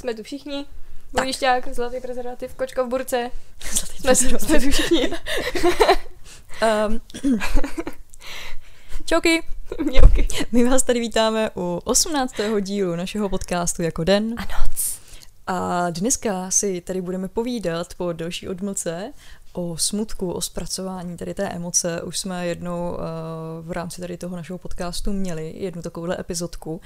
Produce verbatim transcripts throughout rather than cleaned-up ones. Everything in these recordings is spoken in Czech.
jsme tu všichni. Budišťák, zlatý prezervativ, kočka v burce. Zlatý jsme, jsme tu všichni. um. Čauky. Mělky. My vás tady vítáme u osmnáctého dílu našeho podcastu Jako den a noc. A dneska si tady budeme povídat po delší odmlce o smutku, o zpracování tady té emoce. Už jsme jednou uh, v rámci tady toho našeho podcastu měli jednu takovouhle epizodku.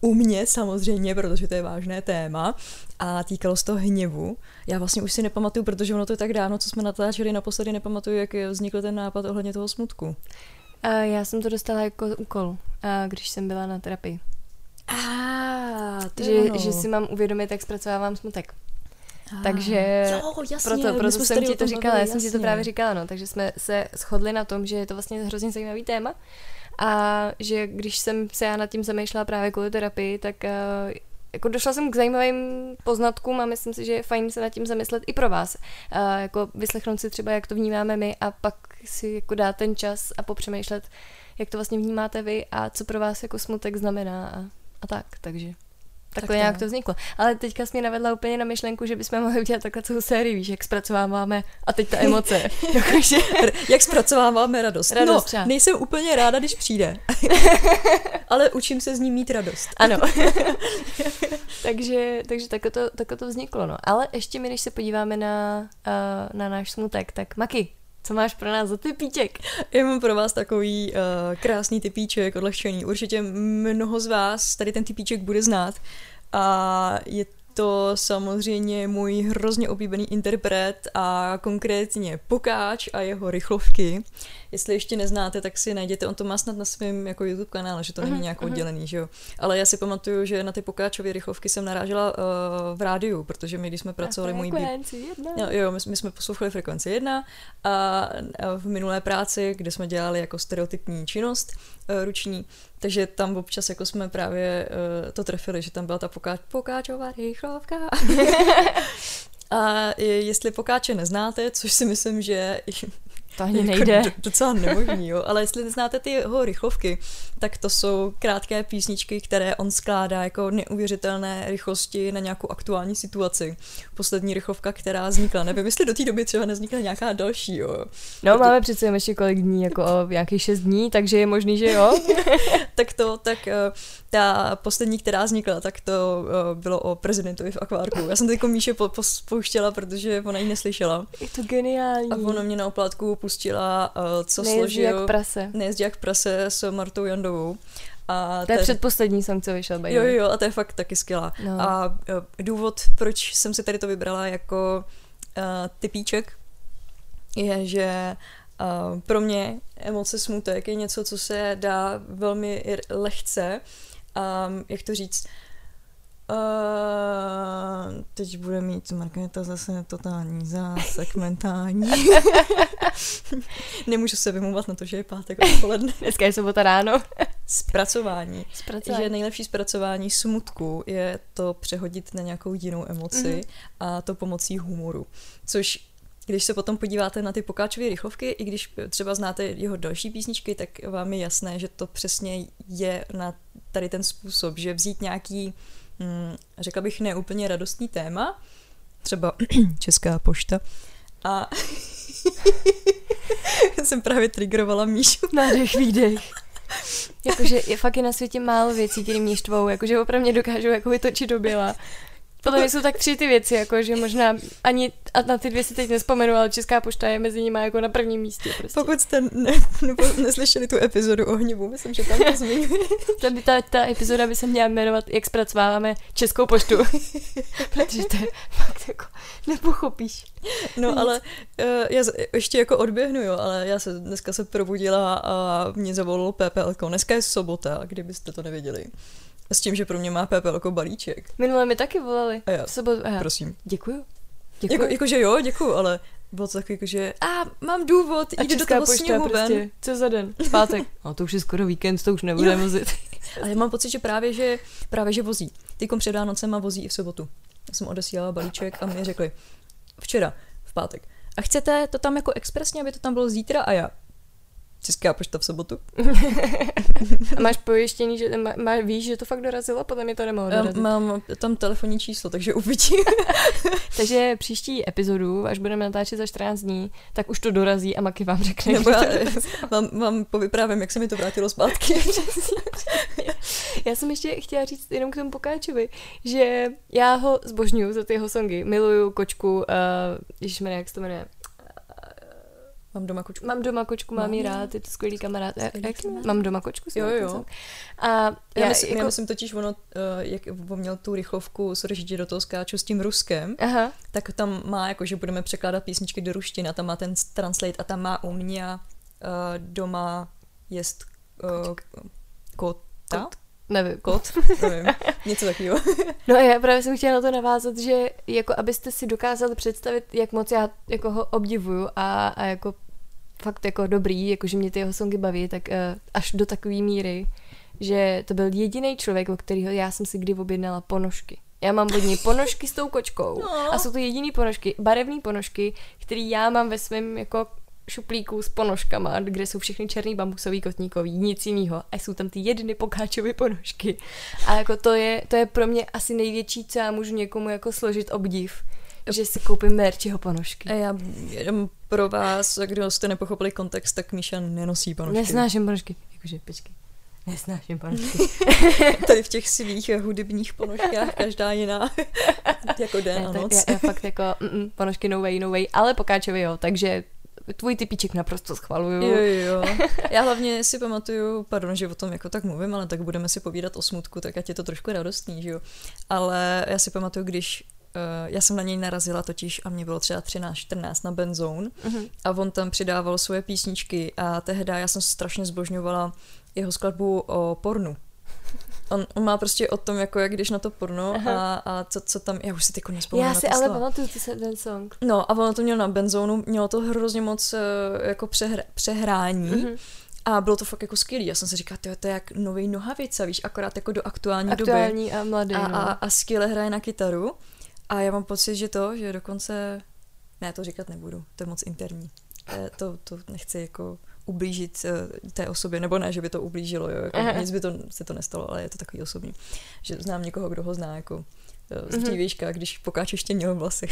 U mě samozřejmě, protože to je vážné téma a týkalo se to hněvu. Já vlastně už si nepamatuju, protože ono to je tak dávno, co jsme natáčeli naposledy, nepamatuju, jak vznikl ten nápad ohledně toho smutku. Uh, já jsem to dostala jako úkol, uh, když jsem byla na terapii. Ah, že, že si mám uvědomit, jak zpracovávám smutek. Ah, takže jo, jasně, proto, proto jsem ti to říkala, já jsem ti to právě říkala, no, takže jsme se shodli na tom, že je to vlastně hrozně zajímavý téma a že když jsem se já nad tím zamýšlela právě kvůli terapii, tak uh, jako došla jsem k zajímavým poznatkům a myslím si, že je fajn se nad tím zamyslet i pro vás. Uh, jako vyslechnout si třeba, jak to vnímáme my a pak si jako dát ten čas a popřemýšlet, jak to vlastně vnímáte vy a co pro vás jako smutek znamená a A tak, takže takhle tak nějak to vzniklo. Ale teďka jsi mě navedla úplně na myšlenku, že bychom mohli udělat takhle celou sérii, víš, jak zpracováváme a teď ta emoce. Jakože, jak zpracováváme radost. radost no, nejsem úplně ráda, když přijde. Ale učím se s ním mít radost. Ano. takže takže takhle to, takhle to vzniklo. No. Ale ještě my, když se podíváme na, na náš smutek, tak Maki, co máš pro nás za typíček? Já mám pro vás takový uh, krásný typíček, odlehčený. Určitě mnoho z vás tady ten typíček bude znát. A je to samozřejmě můj hrozně oblíbený interpret a konkrétně Pokáč a jeho rychlovky. Jestli ještě neznáte, tak si najděte. On to má snad na svém jako YouTube kanále, že to není nějak oddělený, že jo. Ale já si pamatuju, že na ty Pokáčovy rychlovky jsem narážela uh, v rádiu, protože my, když jsme pracovali můj Frekvenci jedna. No, jo, my, my jsme poslouchali Frekvenci jedna a, a v minulé práci, kde jsme dělali jako stereotypní činnost uh, ruční, takže tam občas jako jsme právě uh, to trefili, že tam byla ta pokáč, Pokáčová rychlovka. A jestli Pokáče neznáte, což si myslím, že to ani nejde. Jako docela nemožný, jo. Ale jestli neznáte ty jeho rychlovky, tak to jsou krátké písničky, které on skládá jako neuvěřitelné rychlosti na nějakou aktuální situaci. Poslední rychlovka, která vznikla. Nevím, jestli do té doby třeba nevznikla nějaká další, jo. No, proto máme přece ještě kolik dní, jako nějakých šest dní, takže je možný, že jo. tak to, tak ta poslední, která vznikla, tak to bylo o prezidentovi v akvárku. Já jsem teďko Míše po, po, pouštěla, protože ona ji neslyšela. Je to geniální. A ono mě na oplátku pustila, co Nejezdí složil... jak prase. Nejezdí jak prase s Martou Jandovou. A to ten... je předposlední song, co vyšel. Jo, jo, a to je fakt taky skvělá. No. A důvod, proč jsem si tady to vybrala jako uh, typíček, je, že uh, pro mě emoce smutek je něco, co se dá velmi lehce, um, jak to říct, Uh, teď bude mít Markéta zase totální zásek mentální. Nemůžu se vymlouvat na to, že je pátek odpoledne. Dneska je sobota ráno. Zpracování. zpracování. Že nejlepší zpracování smutku je to přehodit na nějakou jinou emoci mm-hmm. a to pomocí humoru. Což když se potom podíváte na ty Pokáčovy rychlovky, i když třeba znáte jeho další písničky, tak vám je jasné, že to přesně je na tady ten způsob, že vzít nějaký Hmm, řekla bych ne úplně radostný téma, třeba Česká pošta a jsem právě triggerovala Míšu. Nádech, výdech. Jakože je fakt je na světě málo věcí, které mě štvou, jakože opravdu dokážu jako vytočit do běla. Podle mě jsou tak tři ty věci, jakože možná ani a na ty dvě si teď nespomenu, ale Česká pošta je mezi nimi jako na prvním místě. Prostě. Pokud jste ne, nebo neslyšeli tu epizodu o hněvu, myslím, že tam to zmiňuji. Ta, ta epizoda by se měla jmenovat, jak zpracováváme Českou poštu. Protože to je fakt jako nepochopíš. No ale já ještě jako odběhnu, jo, ale já se dneska se probudila a mě zavolalo PPLko. Dneska je sobota, kdybyste to nevěděli. S tím, že pro mě má PPLko balíček. Minule mi taky volali. A já, sobot, aha. Prosím. Děkuju. Děkuju. Jako, jakože jo, děkuju, ale bylo to takový, že a mám důvod, a jde do toho sněhu prostě. Ven. Co za den? Pátek. No to už je skoro víkend, to už nebude vozit. Ale já mám pocit, že právě, že právě, že vozí. Teďkom před Vánocema vozí i v sobotu. Já jsem odesílala balíček a mi řekli včera, v pátek. A chcete to tam jako expresně, aby to tam bylo zítra a já. Česká pošta v sobotu. A máš pojištění, že má, má, víš, že to fakt dorazilo? Potom je to nemohlo dorazit. Mám tam telefonní číslo, takže uvidím. Takže příští epizodu, až budeme natáčet za čtrnáct dní, tak už to dorazí a Maki vám řekne. Nebo já vám, vám povyprávím, jak se mi to vrátilo zpátky. Já jsem ještě chtěla říct jenom k tomu Pokáčovi, že já ho zbožňuju za ty jeho songy. Miluju kočku, uh, ježišmarja, jak se to jmenuje? Mám doma kočku. Mám doma kočku, mám ji rád, je to skvělý kamarád. Mám doma kočku. Jo, jo. A já, já, myslím, jako... já myslím totiž, ono, jak měl tu rychlovku, sorry, že do toho skáču s tím ruskem, aha, tak tam má, jako, že budeme překládat písničky do ruštiny a tam má ten translate a tam má u mě uh, doma jest uh, kota. Kot. Nevím. Kot? Nevím. Něco takového. No a já právě jsem chtěla na to navázat, že jako abyste si dokázali představit, jak moc já jako ho obdivuju a, a jako fakt jako dobrý, jako že mě ty jeho songy baví, tak uh, až do takové míry, že to byl jediný člověk, o kterého já jsem si kdy objednala ponožky. Já mám od něj ponožky s tou kočkou. No. A jsou to jediný ponožky, barevné ponožky, které já mám ve svém jako šuplíků s ponožkama, kde jsou všechny černý bambusový kotníkový, nic jinýho. A jsou tam ty jedny Pokáčovy ponožky. A jako to je, to je pro mě asi největší, co já můžu někomu jako složit obdiv, že si koupím Merčího ponožky. A já jenom pro vás, kdo jste nepochopili kontext, tak Míša nenosí ponožky. Nesnáším ponožky. Jakože pečky. Nesnáším ponožky. Tady v těch svých hudebních ponožkách každá jiná jako den ne, a noc. Já, já fakt jako mm, ponožky no way, no way, ale Pokáčovi jo, takže tvůj typíček naprosto schvaluju. Jo, jo. Já hlavně si pamatuju, pardon, že o tom jako tak mluvím, ale tak budeme si povídat o smutku, tak ať je to trošku radostný, že jo. Ale já si pamatuju, když uh, já jsem na něj narazila totiž a mě bylo třeba třináct čtrnáct na Bandzone, mm-hmm, a on tam přidával svoje písničky a tehdy já jsem strašně zbožňovala jeho skladbu o pornu. On, on má prostě o tom, jako jak když na to porno a, a co, co tam, já už si teď nespomínám. Já si ale pamatuju ten song. No a ono to mělo na Bandzonu, mělo to hrozně moc jako přehr, přehrání, mm-hmm, a bylo to fakt jako skvělý. Já jsem si říkala, to je jak nový Nohavica, víš, akorát jako do aktuální, aktuální doby. Aktuální a mladý. A, no. a, a skvěle hraje na kytaru a já mám pocit, že to, že dokonce, ne, to říkat nebudu, to je moc interní. To, to nechci jako ublížit té osobě, nebo ne, že by to ublížilo, jo, jako nic by to, se to nestalo, ale je to takový osobní, že znám někoho, kdo ho zná, jako z dřívějška, když Pokáč ještě měl vlasy.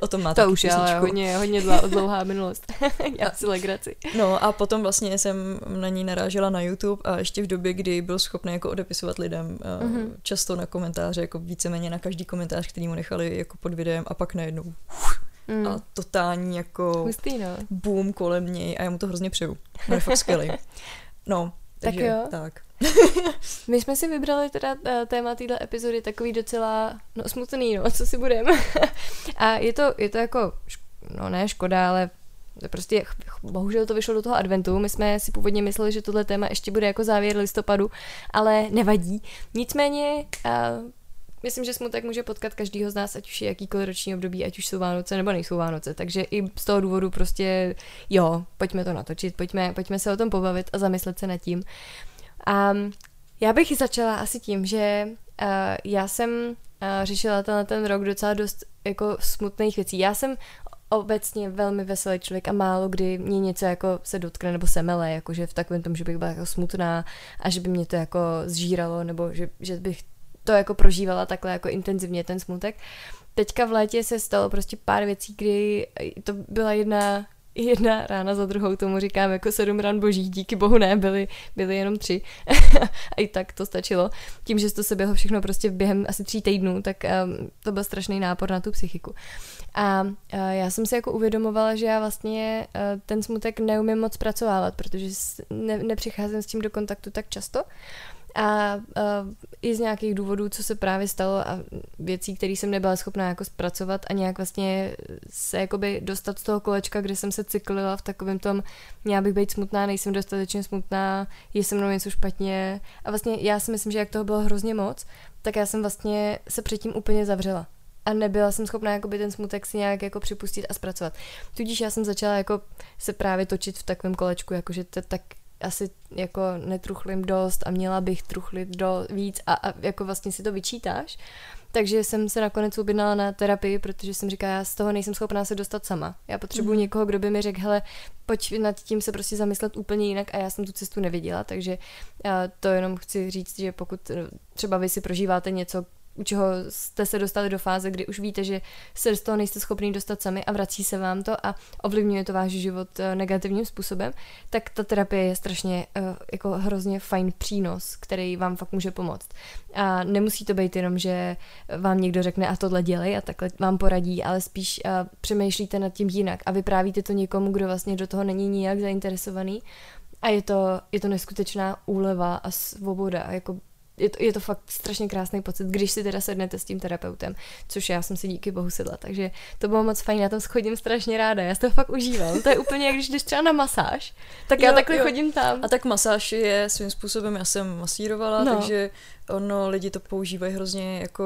O tom má to už písničku. Ale hodně, hodně dlouhá minulost. Já si legraci. No a potom vlastně jsem na ní narážela na YouTube a ještě v době, kdy byl schopný jako odepisovat lidem, uh-huh, často na komentáře, jako víceméně na každý komentář, který mu nechali jako pod videem a pak najednou Mm. a totální jako Hustý, no. boom kolem něj a já mu to hrozně přeju. On je fakt skvělý. No, takže tak. Jo. tak. My jsme si vybrali teda téma téhle epizody takový docela no, smutný, no, co si budeme. A je to, je to jako, no ne škoda, ale prostě bohužel to vyšlo do toho adventu. My jsme si původně mysleli, že tohle téma ještě bude jako závěr listopadu, ale nevadí. Nicméně... Uh, myslím, že smutek může potkat každýho z nás, ať už je jakýkoliv roční období, ať už jsou Vánoce nebo nejsou Vánoce. Takže i z toho důvodu prostě jo, pojďme to natočit, pojďme, pojďme se o tom pobavit a zamyslet se nad tím. A já bych začala asi tím, že uh, já jsem uh, řešila ten, ten rok docela dost jako smutných věcí. Já jsem obecně velmi veselý člověk a málo kdy mě něco jako se dotkne nebo semele, jakože v takovém tom, že bych byla jako smutná a že by mě to jako zžíralo nebo že, že bych to jako prožívala takhle jako intenzivně ten smutek. Teďka v létě se stalo prostě pár věcí, kdy to byla jedna, jedna rána za druhou, tomu říkám jako sedm ran božích, díky bohu ne, byly, byly jenom tři. A i tak to stačilo. Tím, že to se běhlo všechno prostě během asi tří týdnů, tak um, to byl strašný nápor na tu psychiku. A uh, já jsem si jako uvědomovala, že já vlastně uh, ten smutek neumím moc pracovávat, protože ne, nepřicházím s tím do kontaktu tak často. A, a i z nějakých důvodů, co se právě stalo a věcí, které jsem nebyla schopná jako zpracovat a nějak vlastně se jakoby dostat z toho kolečka, kde jsem se cyklila v takovém tom, měla bych být smutná, nejsem dostatečně smutná, je se mnou něco špatně a vlastně já si myslím, že jak toho bylo hrozně moc, tak já jsem vlastně se předtím úplně zavřela a nebyla jsem schopná jakoby ten smutek si nějak jako připustit a zpracovat. Tudíž já jsem začala jako se právě točit v takovém kolečku, jakože to tak asi jako netruchlím dost a měla bych truchlit do víc a, a jako vlastně si to vyčítáš. Takže jsem se nakonec objednala na terapii, protože jsem říkala, já z toho nejsem schopná se dostat sama. Já potřebuji mm. někoho, kdo by mi řekl, hele, pojď nad tím se prostě zamyslet úplně jinak, a já jsem tu cestu neviděla, takže já to jenom chci říct, že pokud třeba vy si prožíváte něco, u čeho jste se dostali do fáze, kdy už víte, že se z toho nejste schopný dostat sami a vrací se vám to a ovlivňuje to váš život negativním způsobem, tak ta terapie je strašně jako hrozně fajn přínos, který vám fakt může pomoct. A nemusí to být jenom, že vám někdo řekne a tohle dělej a takhle vám poradí, ale spíš přemýšlíte nad tím jinak a vyprávíte to někomu, kdo vlastně do toho není nijak zainteresovaný, a je to, je to neskutečná úleva a svoboda, jako Je to, je to fakt strašně krásný pocit, když si teda sednete s tím terapeutem, což já jsem si díky bohu sedla, takže to bylo moc fajn, já tam schodím strašně ráda, já si to fakt užívám, to je úplně jak když jdeš třeba na masáž, tak já jo, takhle jo. chodím tam. A tak masáž je svým způsobem, já jsem masírovala, no. takže ono, lidi to používají hrozně jako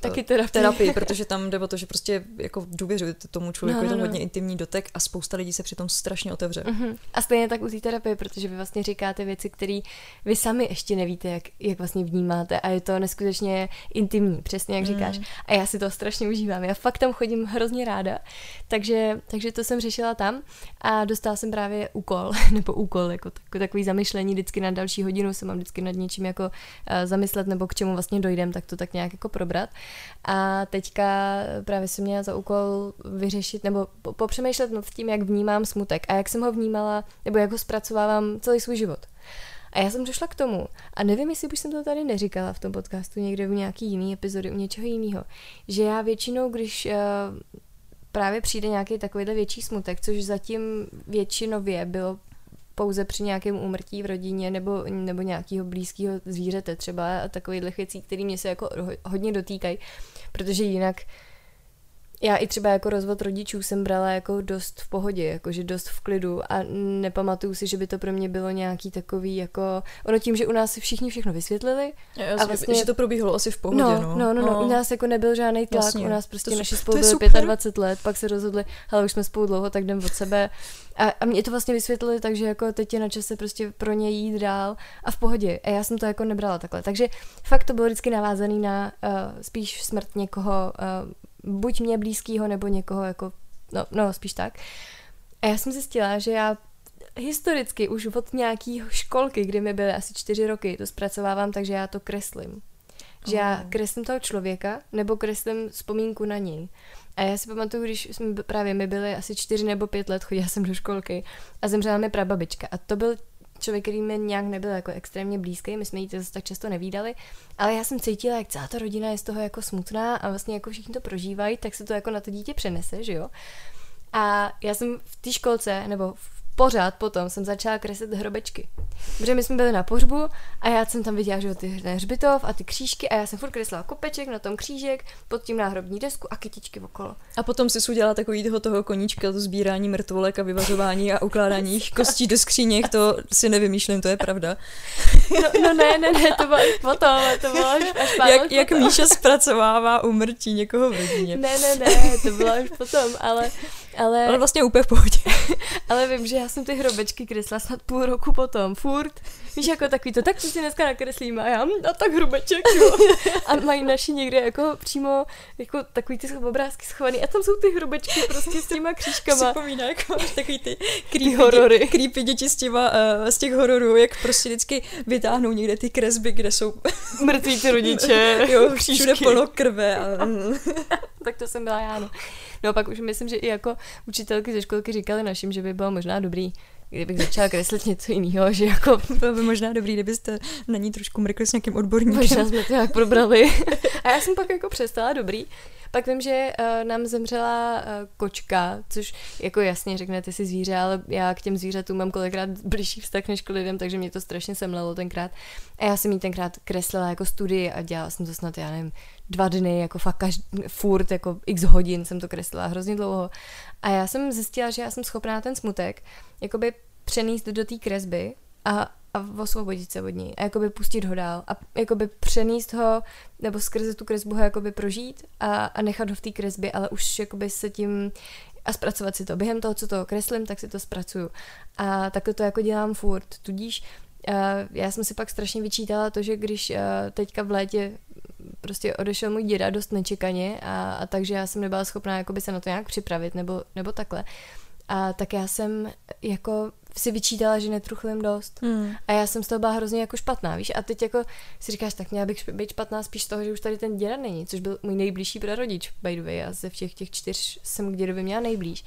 taky terapii. terapii, protože tam jde o to, že prostě jako důvěřujete tomu člověku, no, je to no. hodně intimní dotek a spousta lidí se přitom strašně otevře. Uh-huh. A stejně tak u té terapie, protože vy vlastně říkáte věci, které vy sami ještě nevíte, jak, jak vlastně vnímáte, a je to neskutečně intimní, přesně jak říkáš. Mm. A já si to strašně užívám, já fakt tam chodím hrozně ráda, takže, takže to jsem řešila tam a dostala jsem právě úkol, nebo úkol, jako takový zamyšlení, vždycky na další hodinu se mám vždycky nad něčím jako zamyslet, nebo k čemu vlastně dojdem, tak to tak nějak jako probrat. A teďka právě jsem měla za úkol vyřešit, nebo popřemýšlet nad tím, jak vnímám smutek a jak jsem ho vnímala, nebo jak ho zpracovávám celý svůj život. A já jsem došla k tomu, a nevím, jestli už jsem to tady neříkala v tom podcastu někde v nějaký jiný epizody, u něčeho jiného, že já většinou, když uh, právě přijde nějaký takovýhle větší smutek, což zatím většinově bylo pouze při nějakém úmrtí v rodině nebo, nebo nějakého blízkého zvířete třeba a takovýchhle věcí, které mě se jako hodně dotýkají, protože jinak já i třeba jako rozvod rodičů jsem brala jako dost v pohodě, jakože dost v klidu a nepamatuju si, že by to pro mě bylo nějaký takový jako... Ono tím, že u nás všichni všechno vysvětlili. Já, a vlastně... Že to probíhalo asi v pohodě, no. No, no, no, no. U nás jako nebyl žádný tlak, jasně. U nás prostě naši spolu byli dvacet pět let, pak se rozhodli, hele, už jsme spolu dlouho, tak jdem od sebe. A, a mě to vlastně vysvětlili, takže jako teď je na čase prostě pro ně jít dál a v pohodě. A já jsem to jako nebrala takhle. Takže fakt to bylo vždycky navázaný na uh, spíš smrt někoho, uh, buď mě blízkýho, nebo někoho jako, no, no spíš tak. A já jsem zjistila, že já historicky už od nějaký školky, kdy mi byly asi čtyři roky, to zpracovávám, takže já to kreslím. Že oh. já kreslím toho člověka, nebo kreslím vzpomínku na něj. A já si pamatuju, když jsme právě my byli asi čtyři nebo pět let, chodila jsem do školky a zemřela mi prababička. A to byl člověk, který mi nějak nebyl jako extrémně blízký, my jsme ji zase tak často nevídali, ale já jsem cítila, jak celá ta rodina je z toho jako smutná a vlastně jako všichni to prožívají, tak se to jako na to dítě přenese, že jo. A já jsem v té školce, nebo pořád potom jsem začala kreslit hrobečky. Protože my jsme byli na pohřbu a já jsem tam viděla, že ty hřbitov a ty křížky a já jsem furt kreslila kopeček na tom křížek, pod tím náhrobní desku a kytičky okolo. A potom si udělala takovýho toho koníčka, to sbírání mrtvolek a vyvařování a ukládání jich kostí do skříněk, to si nevymýšlím, to je pravda. No, no ne, ne, ne, to bylo potom, to bylo až, až pár jak, jak Míša zpracovává úmrtí někoho v rodině. Ne, ne, ne, to bylo až potom, ale... Ale, ale vlastně úplně v pohodě. Ale vím, že já jsem ty hrobečky kresla snad půl roku potom, furt. Víš, jako takový to, tak co si dneska nakreslím a já, a tak hrobeček, jo. A mají naši někde jako přímo jako takový ty obrázky schovaný a tam jsou ty hrobečky prostě s těma křížkama. Připomíná, jako máš takový ty creepy horory. Creepy děti z, těma, uh, z těch hororů, jak prostě vždycky vytáhnou někde ty kresby, kde jsou mrtví ty rodiče. Jo, všude plno krve. A... tak to jsem byla já, no. No pak už myslím, že i jako učitelky ze školky říkali našim, že by bylo možná dobrý, kdybych začala kreslit něco jiného, že jako bylo by možná dobrý, kdybyste na ní trošku mrkli s nějakým odborníkem. Možná jsme to nějak probrali. A já jsem pak jako přestala, dobrý. Pak vím, že uh, nám zemřela uh, kočka, což jako jasně řeknete si zvíře, ale já k těm zvířatům mám kolikrát blížší vztah než k lidem, takže mě to strašně semlelo tenkrát. A já jsem jí tenkrát kreslila jako studii a dělala jsem to snad, já nevím, dva dny, jako fakt každý, furt, jako x hodin jsem to kreslila, hrozně dlouho. A já jsem zjistila, že já jsem schopná ten smutek jakoby přenést do té kresby a a osvobodit se od ní a jakoby pustit ho dál a jakoby přenést ho nebo skrze tu kresbu ho jakoby prožít a, a nechat ho v té kresbě, ale už jakoby se tím a zpracovat si to. Během toho, co to kreslím, tak si to zpracuju. A takhle to jako dělám furt. Tudíž uh, já jsem si pak strašně vyčítala to, že když uh, teďka v létě prostě odešel můj děda dost nečekaně a, a takže já jsem nebyla schopná jakoby se na to nějak připravit nebo, nebo takhle. A tak já jsem jako si vyčítala, že netruchlím dost. Mm. A já jsem z toho byla hrozně jako špatná, víš? A teď jako si říkáš, tak měla bych být špatná spíš z toho, že už tady ten děda není, což byl můj nejbližší prarodič, by the way. Já ze všech těch čtyř jsem k dědovi měla nejblíž.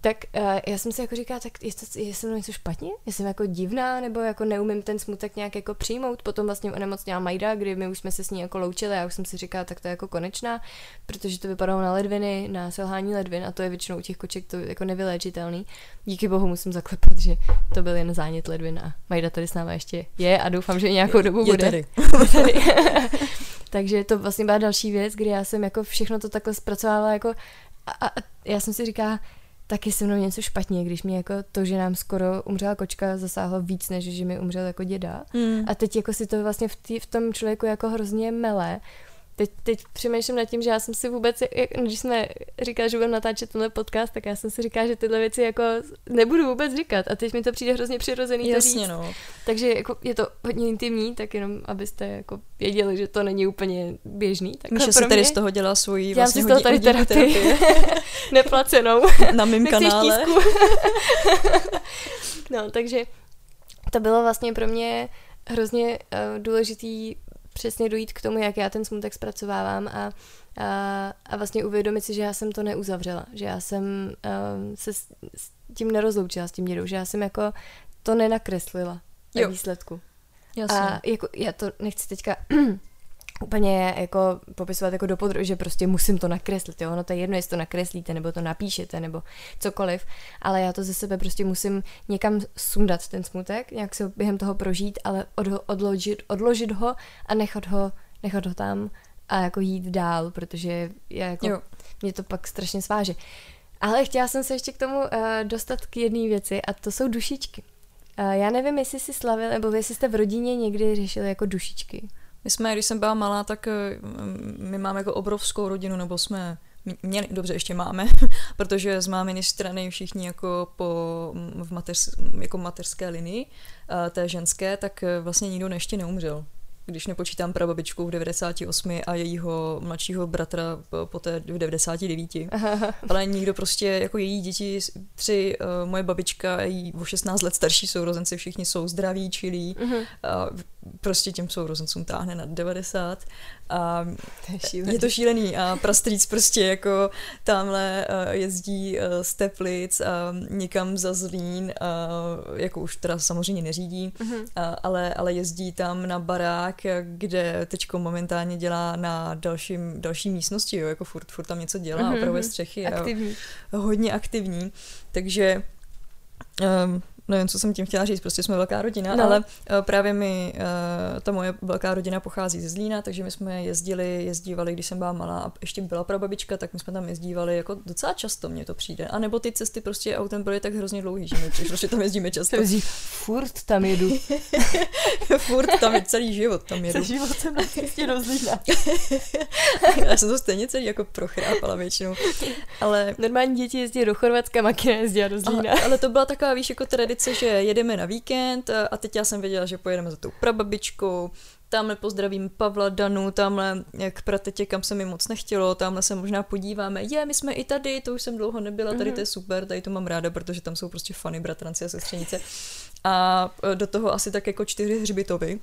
Tak uh, já jsem si jako říkala, tak je, to, je se mnou něco špatně? Já jsem jako divná, nebo jako neumím ten smutek nějak jako přijmout. Potom vlastně onemocněla Majda, kdy my už jsme se s ní jako loučili, já už jsem si říkala, tak to je jako konečná, protože to vypadalo na ledviny, na selhání ledvin a to je většinou u těch koček to jako nevyléčitelný. Díky bohu musím zaklepat, že to byl jen zánět ledvin a Majda tady s náma ještě je a doufám, že nějakou dobu je, je bude. Tady. Tady. Takže to vlastně byla další věc, kdy já jsem jako všechno to takhle zpracovávala jako a, a já jsem si říkala, taky se mnou něco špatně, když mi jako to, že nám skoro umřela kočka, zasáhlo víc, než že mi umřel jako děda. Mm. A teď jako si to vlastně v, tý, v tom člověku jako hrozně mele. Teď, teď přemýšlím nad tím, že já jsem si vůbec, když jsme říkali, že budeme natáčet tenhle podcast, tak já jsem si říkala, že tyhle věci jako nebudu vůbec říkat. A teď mi to přijde hrozně přirozený. Jasně, to říct. No. Takže jako je to hodně intimní, tak jenom abyste jako věděli, že to není úplně běžný. Míša si tady z toho dělá svoji vlastně hodin, tady terapii. terapii. Neplacenou. Na mým kanále. No, takže to bylo vlastně pro mě hrozně uh, důležitý přesně dojít k tomu, jak já ten smutek zpracovávám a, a, a vlastně uvědomit si, že já jsem to neuzavřela, že já jsem um, se s, s tím nerozloučila, s tím dědou, že já jsem jako to nenakreslila ve výsledku. Jasně. A jako já to nechci teďka úplně jako popisovat jako dopodrobně, že prostě musím to nakreslit, jo, no to je jedno, jestli to nakreslíte, nebo to napíšete, nebo cokoliv, ale já to ze sebe prostě musím někam sundat ten smutek, nějak se během toho prožít, ale odho, odložit, odložit ho a nechat ho, nechat ho tam a jako jít dál, protože já jako, mě to pak strašně sváže. Ale chtěla jsem se ještě k tomu uh, dostat k jedné věci a to jsou dušičky. Uh, já nevím, jestli jsi slavil, nebo jestli jste v rodině někdy řešili jako dušičky. My jsme, když jsem byla malá, tak my máme jako obrovskou rodinu, nebo jsme měli, dobře, ještě máme, protože z máminy strany všichni jako po v mateř, jako mateřské linii, té ženské, tak vlastně nikdo ještě neumřel. Když nepočítám prababičku v devadesát osm a jejího mladšího bratra poté v devadesát devět. Aha. Ale nikdo prostě, jako její děti, tři, uh, moje babička, její o šestnáct let starší sourozenci, všichni jsou zdraví, čilí. Uh-huh. A prostě těm sourozencům táhne nad devadesát. A to je šílený. Je to šílený. A prastříc prostě jako tamhle uh, jezdí uh, z Teplic a někam za Zlín, uh, jako už teda samozřejmě neřídí, uh-huh. uh, ale, ale jezdí tam na barák, kde teďko momentálně dělá na dalším, další místnosti, jo, jako furt, furt tam něco dělá, mm-hmm. opravuje střechy. Aktivní. Jo, hodně aktivní, takže um, nevím, co jsem tím chtěla říct, prostě jsme velká rodina, no. Ale uh, právě mi, uh, ta moje velká rodina pochází ze Zlína, takže my jsme jezdili, jezdívali, když jsem byla malá a ještě byla prababička, tak my jsme tam jezdívali jako docela často, mně to přijde. A nebo ty cesty prostě autem byly tak hrozně dlouhý, že my prostě tam jezdíme často. Jezdí, furt tam jedu. Furt tam je, celý život tam jedu. Celý život jsem na cestě do Zlína. Já jsem to stejně celý jako prochrápala většinou. Ale normální děti jezdí do Chorvatska, makina jezdí do Zlína. Ale, ale to byla taková, víš, jako tradice, že jedeme na víkend a teď já jsem věděla, že pojedeme za tou prababičkou, tamhle pozdravím Pavla, Danu, tamhle k pratetě, kam se mi moc nechtělo, tamhle se možná podíváme, je, my jsme i tady, to už jsem dlouho nebyla, tady to je super, tady to mám ráda, protože tam jsou prostě fany, bratranci a sestřenice. A do toho asi tak jako čtyři hřbitovy.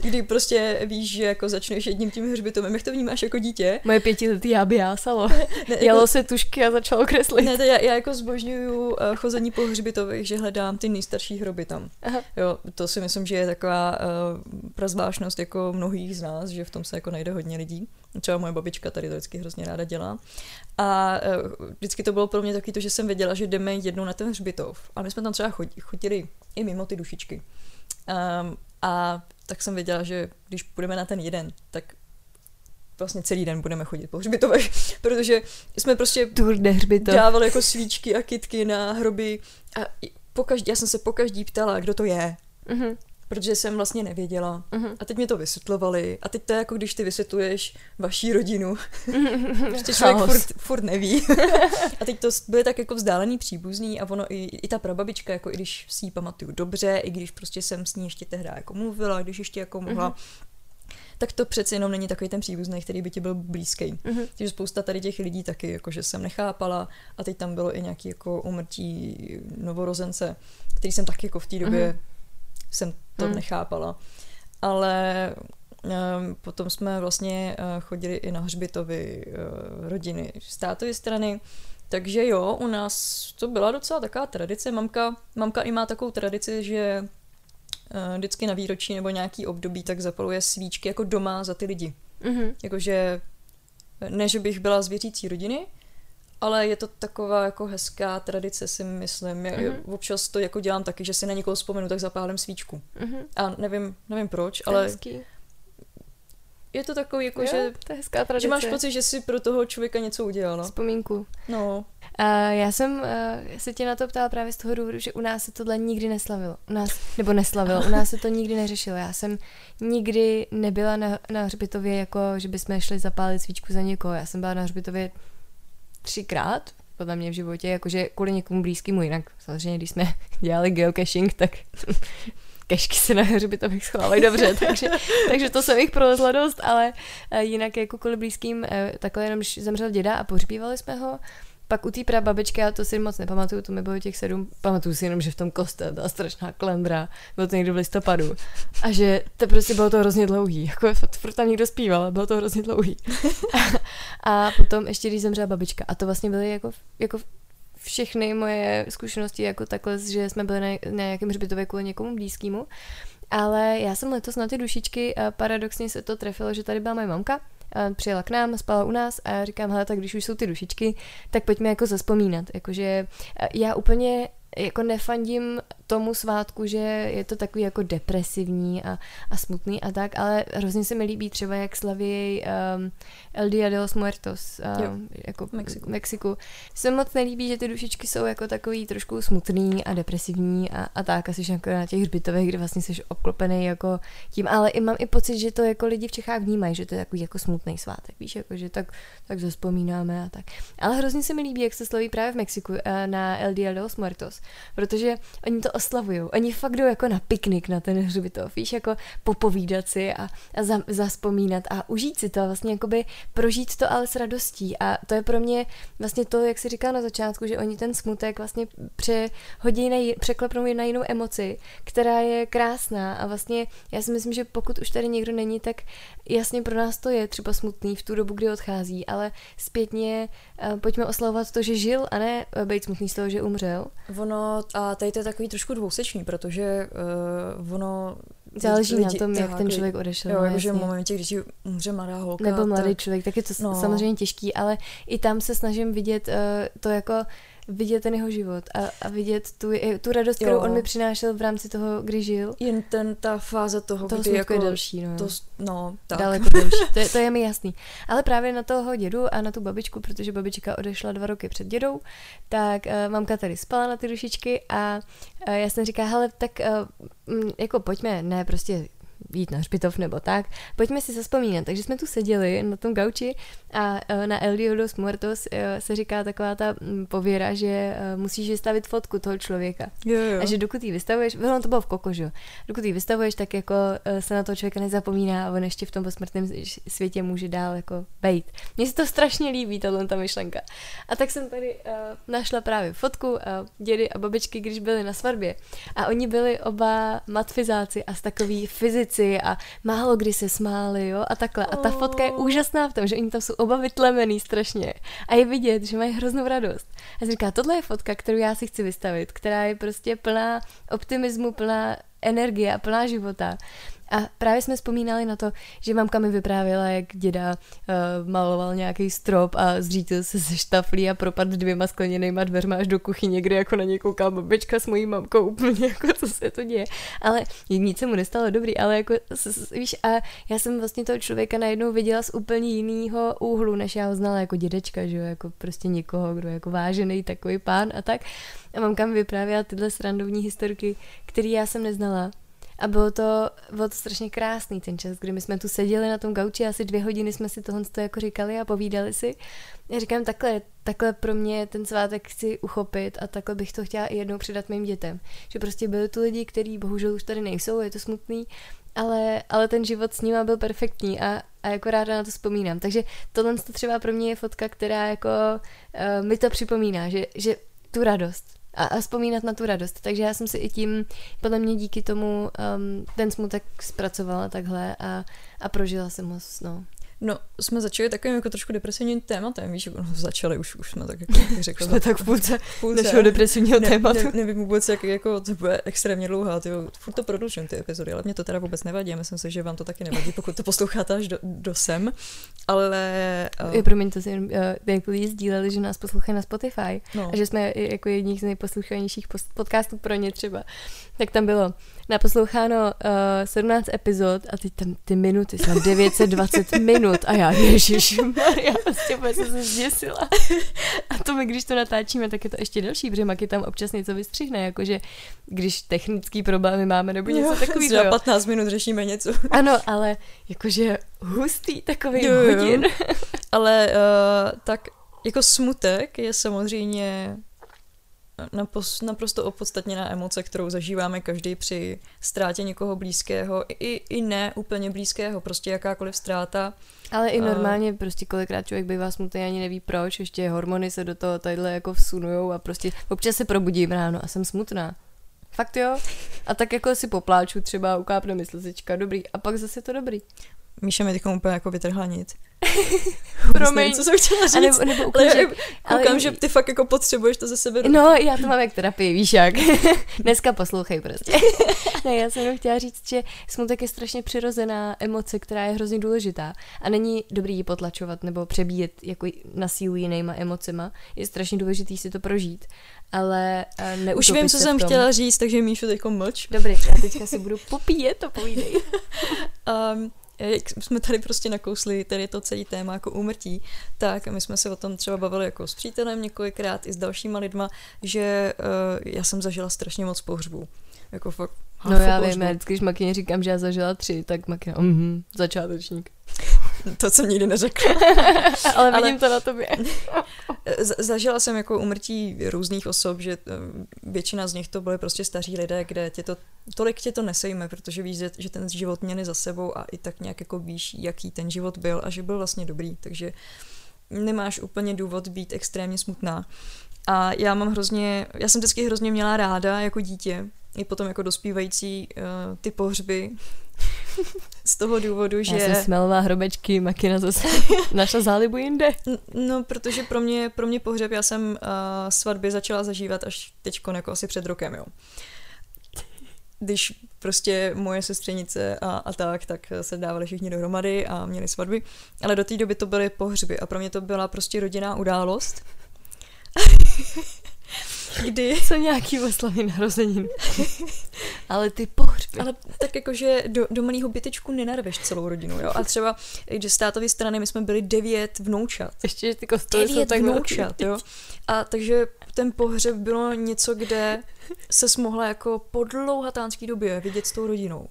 Kdy prostě víš, že jako začneš jedním tím hřbitovem, jak to vnímáš jako dítě. Moje pětiletý já by jásalo. Ne, Jalo jako, se tušky a začalo kreslit. Ne, to já, já jako zbožňuju chození po hřbitovech, že hledám ty nejstarší hroby tam. Jo, to si myslím, že je taková uh, prazvláštnost jako mnohých z nás, že v tom se jako najde hodně lidí. Třeba moje babička tady to vždycky hrozně ráda dělá. A uh, vždycky to bylo pro mě taky to, že jsem věděla, že jdeme jednou na ten hřbitov. A my jsme tam třeba chodili i mimo ty dušičky. Um, a tak jsem věděla, že když půjdeme na ten jeden, tak vlastně celý den budeme chodit po hřbitovech, protože jsme prostě dávali jako svíčky a kytky na hroby a pokaždý, já jsem se pokaždý ptala, kdo to je. Mm-hmm. protože jsem vlastně nevěděla. Uh-huh. A teď mě to vysvětlovali. A teď to je jako když ty vysvětluješ vaší rodinu. Prostě člověk furt, furt neví. A teď to byly tak jako vzdálený příbuzný a ono i, i ta prababička, jako i když si ji pamatuju dobře, i když prostě jsem s ní ještě tehdy jako mluvila, když ještě jako mohla, uh-huh. tak to přeci jenom není takový ten příbuzný, který by ti byl blízký. Mm-hmm. Takže spousta tady těch lidí taky, jakože jsem nechápala a teď tam bylo i nějaký jako umrtí novorozence, který jsem taky jako v té době mm-hmm. jsem to mm-hmm. nechápala. Ale um, potom jsme vlastně uh, chodili i na hřbitovy uh, rodiny z tátovy strany, takže jo, u nás to byla docela taková tradice. Mamka, mamka i má takovou tradici, že vždycky na výročí nebo nějaký období, tak zapaluje svíčky jako doma za ty lidi. Mm-hmm. Jakože, ne, že bych byla z věřící rodiny, ale je to taková jako hezká tradice, si myslím. Já, mm-hmm. občas to jako dělám taky, že si na někoho vzpomenu, tak zapálím svíčku. Mm-hmm. A nevím, nevím proč, ale... Hezký. Je to takový, jako, jo, že, to je hezká tradice. Že máš pocit, že jsi pro toho člověka něco udělala. Vzpomínku. No. Uh, já jsem uh, se tě na to ptala právě z toho důvodu, že u nás se tohle nikdy neslavilo. U nás, nebo neslavilo, u nás se to nikdy neřešilo. Já jsem nikdy nebyla na, na hřbitově, jako, že bychom šli zapálit svíčku za někoho. Já jsem byla na hřbitově třikrát, podle mě v životě, jakože kvůli někomu blízkému, jinak samozřejmě, když jsme dělali geocaching, tak... Kešky se na hřbitovech schovávají dobře, takže, takže to jsem jich prolezla dost, ale jinak jako kvůli blízkým, takhle jenom když zemřel děda a pohřbívali jsme ho. Pak u té prababičky, já to si moc nepamatuju, to mi bylo těch sedm, pamatuju si jenom, že v tom kostele byla strašná klembra, bylo to někdy v listopadu a že to prostě bylo to hrozně dlouhý, jako furt tam někdo zpíval, bylo to hrozně dlouhý. A potom ještě když zemřela babička a to vlastně byly jako, jako všechny moje zkušenosti jako takhle, že jsme byli na, na nějakém hřbitově kvůli někomu blízkému. Ale já jsem letos na ty dušičky a paradoxně se to trefilo, že tady byla moje mamka, přijela k nám, spala u nás a já říkám, hele, tak když už jsou ty dušičky, tak pojďme jako zazpomínat. Jakože já úplně jako nefandím tomu svátku, že je to takový jako depresivní a, a smutný a tak, ale hrozně se mi líbí třeba, jak slaví um, El Día de los Muertos um, jo, jako v Mexiku. Mexiku. Se moc nelíbí, že ty dušičky jsou jako takový trošku smutný a depresivní a, a tak, a jsi na těch hřbitovech, kde vlastně jsi obklopený jako tím, ale i mám i pocit, že to jako lidi v Čechách vnímají, že to je takový jako smutný svátek, víš, jako, že tak, tak zaspomínáme a tak. Ale hrozně se mi líbí, jak se slaví právě v Mexiku na El Día de los Muertos, protože oni to oslavujou. Oni fakt jdou jako na piknik na ten hřbitov, víš, jako popovídat si a, a za, zaspomínat a užít si to a vlastně jakoby prožít to, ale s radostí. A to je pro mě vlastně to, jak jsi říkala na začátku, že oni ten smutek vlastně přehodí na, překlepnou na jinou emoci, která je krásná a vlastně já si myslím, že pokud už tady někdo není, tak jasně pro nás to je třeba smutný v tu dobu, kdy odchází, ale zpětně pojďme oslavovat to, že žil a ne být smutný z toho, že umřel. Ono, a tady to je takový trošku dvousečný, protože uh, ono... Záleží lidi, na tom, jak tak, ten člověk odešel. Jo, jakože v momentě, když umře mladá holka. Nebo mladý tak, člověk, tak je to no. samozřejmě těžký, ale i tam se snažím vidět uh, to jako... vidět ten jeho život a, a vidět tu, tu radost, kterou jo. on mi přinášel v rámci toho, kdy žil. Jen ten, ta fáze toho, toho kdy jako... je delší, no. To, no, tak. Daleko delší, to je, to je mi jasný. Ale právě na toho dědu a na tu babičku, protože babička odešla dva roky před dědou, tak uh, mamka tady spala na ty dušičky a uh, já jsem říkala, hele, tak uh, m, jako pojďme, ne, prostě jít na hřbitov nebo tak, pojďme si zazpomínat. Takže jsme tu seděli na tom gauči a na El Día de los Muertos se říká taková ta pověra, že musíš vystavit fotku toho člověka. Jo, jo. A že dokud ji vystavuješ, no to bylo v koko, že jo, dokud ji vystavuješ, tak jako se na toho člověka nezapomíná a on ještě v tom posmrtném světě může dál jako bejt. Mně se to strašně líbí, tato ta myšlenka. A tak jsem tady uh, našla právě fotku a dědy a babičky, když byli na svatbě. A oni byli oba matfizáci a z takový fyzici a málo kdy se smáli, jo, a takhle. A ta fotka je úžasná v tom, že oni tam jsou oba vytlemený strašně a je vidět, že mají hroznou radost. A jsem říká, tohle je fotka, kterou já si chci vystavit, která je prostě plná optimismu, plná energie a plná života. A právě jsme vzpomínali na to, že mamka mi vyprávěla, jak děda uh, maloval nějaký strop a zřítil se ze štaflí a propadl dvěma skleněnejma dveřma až do kuchyně, kde jako na něj kouká babička s mojí mamkou úplně jako co se to děje. Ale nic se mu nestalo dobrý, ale jako víš, a já jsem vlastně toho člověka najednou viděla z úplně jiného úhlu, než já ho znala jako dědečka, že jo, jako prostě někoho, kdo je jako vážený takový pán a tak. A mamka mi vyprávěla tyhle srandovní historky, které já jsem neznala. A bylo to, bylo to strašně krásný ten čas, kdy my jsme tu seděli na tom gauči, asi dvě hodiny jsme si tohle jako říkali a povídali si. Já říkám, takhle, takhle pro mě ten svátek chci uchopit a takhle bych to chtěla i jednou předat mým dětem. Že prostě byli tu lidi, kteří bohužel už tady nejsou, je to smutný, ale, ale ten život s nima byl perfektní a, a jako ráda na to vzpomínám. Takže tohle to třeba pro mě je fotka, která jako uh, mi to připomíná, že, že tu radost. A vzpomínat na tu radost. Takže já jsem si i tím, podle mě díky tomu, um, ten smutek zpracovala takhle a, a prožila jsem ho snou. No, jsme začali takovým jako trošku depresivním tématem, víš, no, začali už, už jsme tak, jako jak řekla. jsme tak v půlce, půlce našeho depresivního ne, tématu. Ne, nevím vůbec, jak jako, to bude extrémně dlouhá, tyjo, furt to prodlužím ty epizody, ale mě to teda vůbec nevadí, myslím si, že vám to taky nevadí, pokud to posloucháte až do, do sem, ale... Uh... Promiňte, si, uh, jak lidi sdíleli, že nás poslouchají na Spotify no. A že jsme jako jedních z nejposlouchanějších podcastů pro ně třeba, tak tam bylo naposloucháno uh, sedmnáct epizod a teď tam ty minuty, jsou devět set dvacet minut. A já, ježišmarja, prostě bude se zděsila. A to my, když to natáčíme, tak je to ještě delší, protože Maki tam občas něco vystřihne, jakože když technický problémy máme, nebo něco takového. Za patnáct minut řešíme něco. Ano, ale jakože hustý takový jo, jo. hodin. Ale uh, tak jako smutek je samozřejmě naprosto opodstatněná emoce, kterou zažíváme každý při ztrátě někoho blízkého, i, i ne úplně blízkého, prostě jakákoliv ztráta. Ale i normálně prostě kolikrát člověk bývá smutný, ani neví proč, ještě hormony se do toho tadyhle jako vsunujou a prostě občas se probudím ráno a jsem smutná. Fakt jo? A tak jako si popláču třeba, ukápne mi slzička, dobrý, a pak zase to dobrý. Míša mi teďka úplně jako vytrhla nic. Promiň. Nevím, co jsem chtěla říct. Nebo, nebo ukážek, ale koukám, ale... že ty fakt jako potřebuješ to ze sebe. No, já to mám jak terapii, víš jak. Dneska poslouchej prostě. Ne, já jsem jenom chtěla říct, že smutek je strašně přirozená emoce, která je hrozně důležitá. A není dobrý ji potlačovat nebo přebíjet jako na sílu jinýma emocema. Je strašně důležitý si to prožít. Ale neutopit. Už vím, co jsem chtěla říct, takže Míšu teďko mlč. Dobrý, já teďka si budu popíjet, to povídej. um, Jak jsme tady prostě nakousli, tady to celý téma jako úmrtí, tak my jsme se o tom třeba bavili jako s přítelem několikrát i s dalšíma lidma, že uh, já jsem zažila strašně moc pohřbů. Jako fakt. No já pohřbů. Vím, já vždycky, když Makyně říkám, že já zažila tři, tak Makyně, mhm, začátečník. To jsem nikdy neřekla. Ale vidím ale... to na tobě. Zažila jsem jako úmrtí různých osob, že většina z nich to byly prostě staří lidé, kde tě to, tolik tě to nesejme, protože víš, že ten život měli za sebou a i tak nějak jako víš, jaký ten život byl a že byl vlastně dobrý, takže nemáš úplně důvod být extrémně smutná. A já mám hrozně, já jsem vždycky hrozně měla ráda jako dítě, i potom jako dospívající uh, ty pohřby, z toho důvodu, že... Já jsem smelová hrobečky, Makina zase našla zálibu jinde. No, protože pro mě, pro mě pohřeb, já jsem uh, svatby začala zažívat až teďko, jako asi před rokem, jo. Když prostě moje sestřenice a, a tak, tak se dávali všichni dohromady a měli svatby, ale do té doby to byly pohřby a pro mě to byla prostě rodinná událost. Kdy jsou nějaký oslavy narozenin. Ale ty pohřby. Ale tak jakože do, do malého bytečku nenarveš celou rodinu, jo? A třeba z tátovy strany my jsme byli devět vnoučat. Ještě, že ty kostoly jsou tak vnoučat, jo? A takže ten pohřeb bylo něco, kde ses mohla jako po dlouhatánský době vidět s tou rodinou.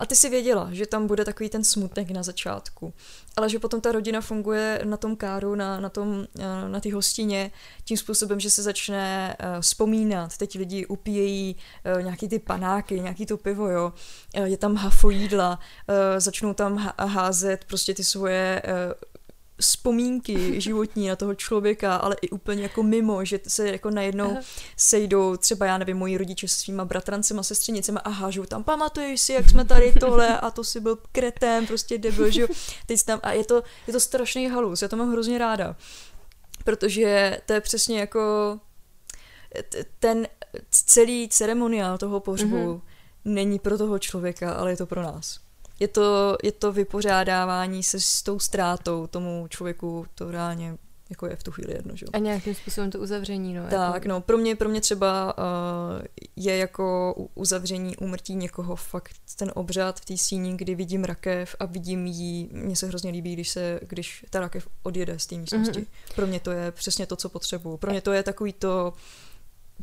A ty si věděla, že tam bude takový ten smutek na začátku, ale že potom ta rodina funguje na tom káru, na, na, tom, na té hostině tím způsobem, že se začne vzpomínat. Teď lidi upíjejí nějaký ty panáky, nějaký to pivo, jo. Je tam hafo jídla, začnou tam házet prostě ty svoje vzpomínky životní na toho člověka, ale i úplně jako mimo, že se jako najednou aha. sejdou třeba, já nevím, moji rodiče se svýma bratrancema, sestřenicema a hážou tam, pamatuješ si, jak jsme tady tohle a to si byl kretén, prostě debil, že jo. Teď tam, a je to, je to strašný halus, já to mám hrozně ráda, protože to je přesně jako ten celý ceremoniál toho pohřbu mm-hmm. není pro toho člověka, ale je to pro nás. Je to, je to vypořádávání se s tou ztrátou tomu člověku, to reálně jako je v tu chvíli jedno, že jo. A nějakým způsobem to uzavření, no. Tak, jako... no, pro mě, pro mě třeba uh, je jako uzavření úmrtí někoho fakt ten obřad v té síni, kdy vidím rakev a vidím jí, mně se hrozně líbí, když se, když ta rakev odjede z té místnosti. Mm-hmm. Pro mě to je přesně to, co potřebuju. Pro mě to je takový to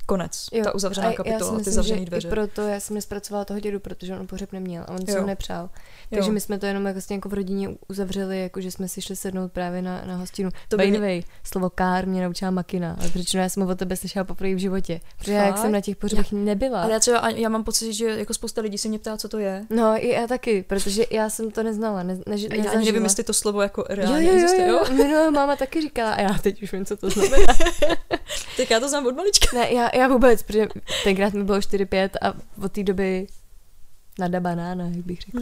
konec, jo, ta uzavřená kapitola, ty zavřený dveře. Proto já jsem nezpracovala toho dědu, protože on pohřeb neměl a on si ho nepřál. Takže jo. my jsme to jenom jako, vlastně jako v rodině uzavřeli, jako že jsme si šli sednout právě na, na hostinu. To by anyway, slovo kár mě naučila Makina, ale protože já jsem ho od tebe slyšela poprvé v životě. Protože já, jak jsem na těch pohřebech nebyla. Ale já třeba já mám pocit, že jako spousta lidí se mě ptá, co to je. No i já taky, protože já jsem to neznala. Ne, ne, ne, já nevím, jestli to slovo jako reálně existuje. Jo, jo, jo. Máma taky říkala a já teď už vím, co to znamená. Tak já to znám od malička. Ne, já, já vůbec, protože tenkrát mi bylo čtyři pět a od té doby nada banána, jak bych řekla.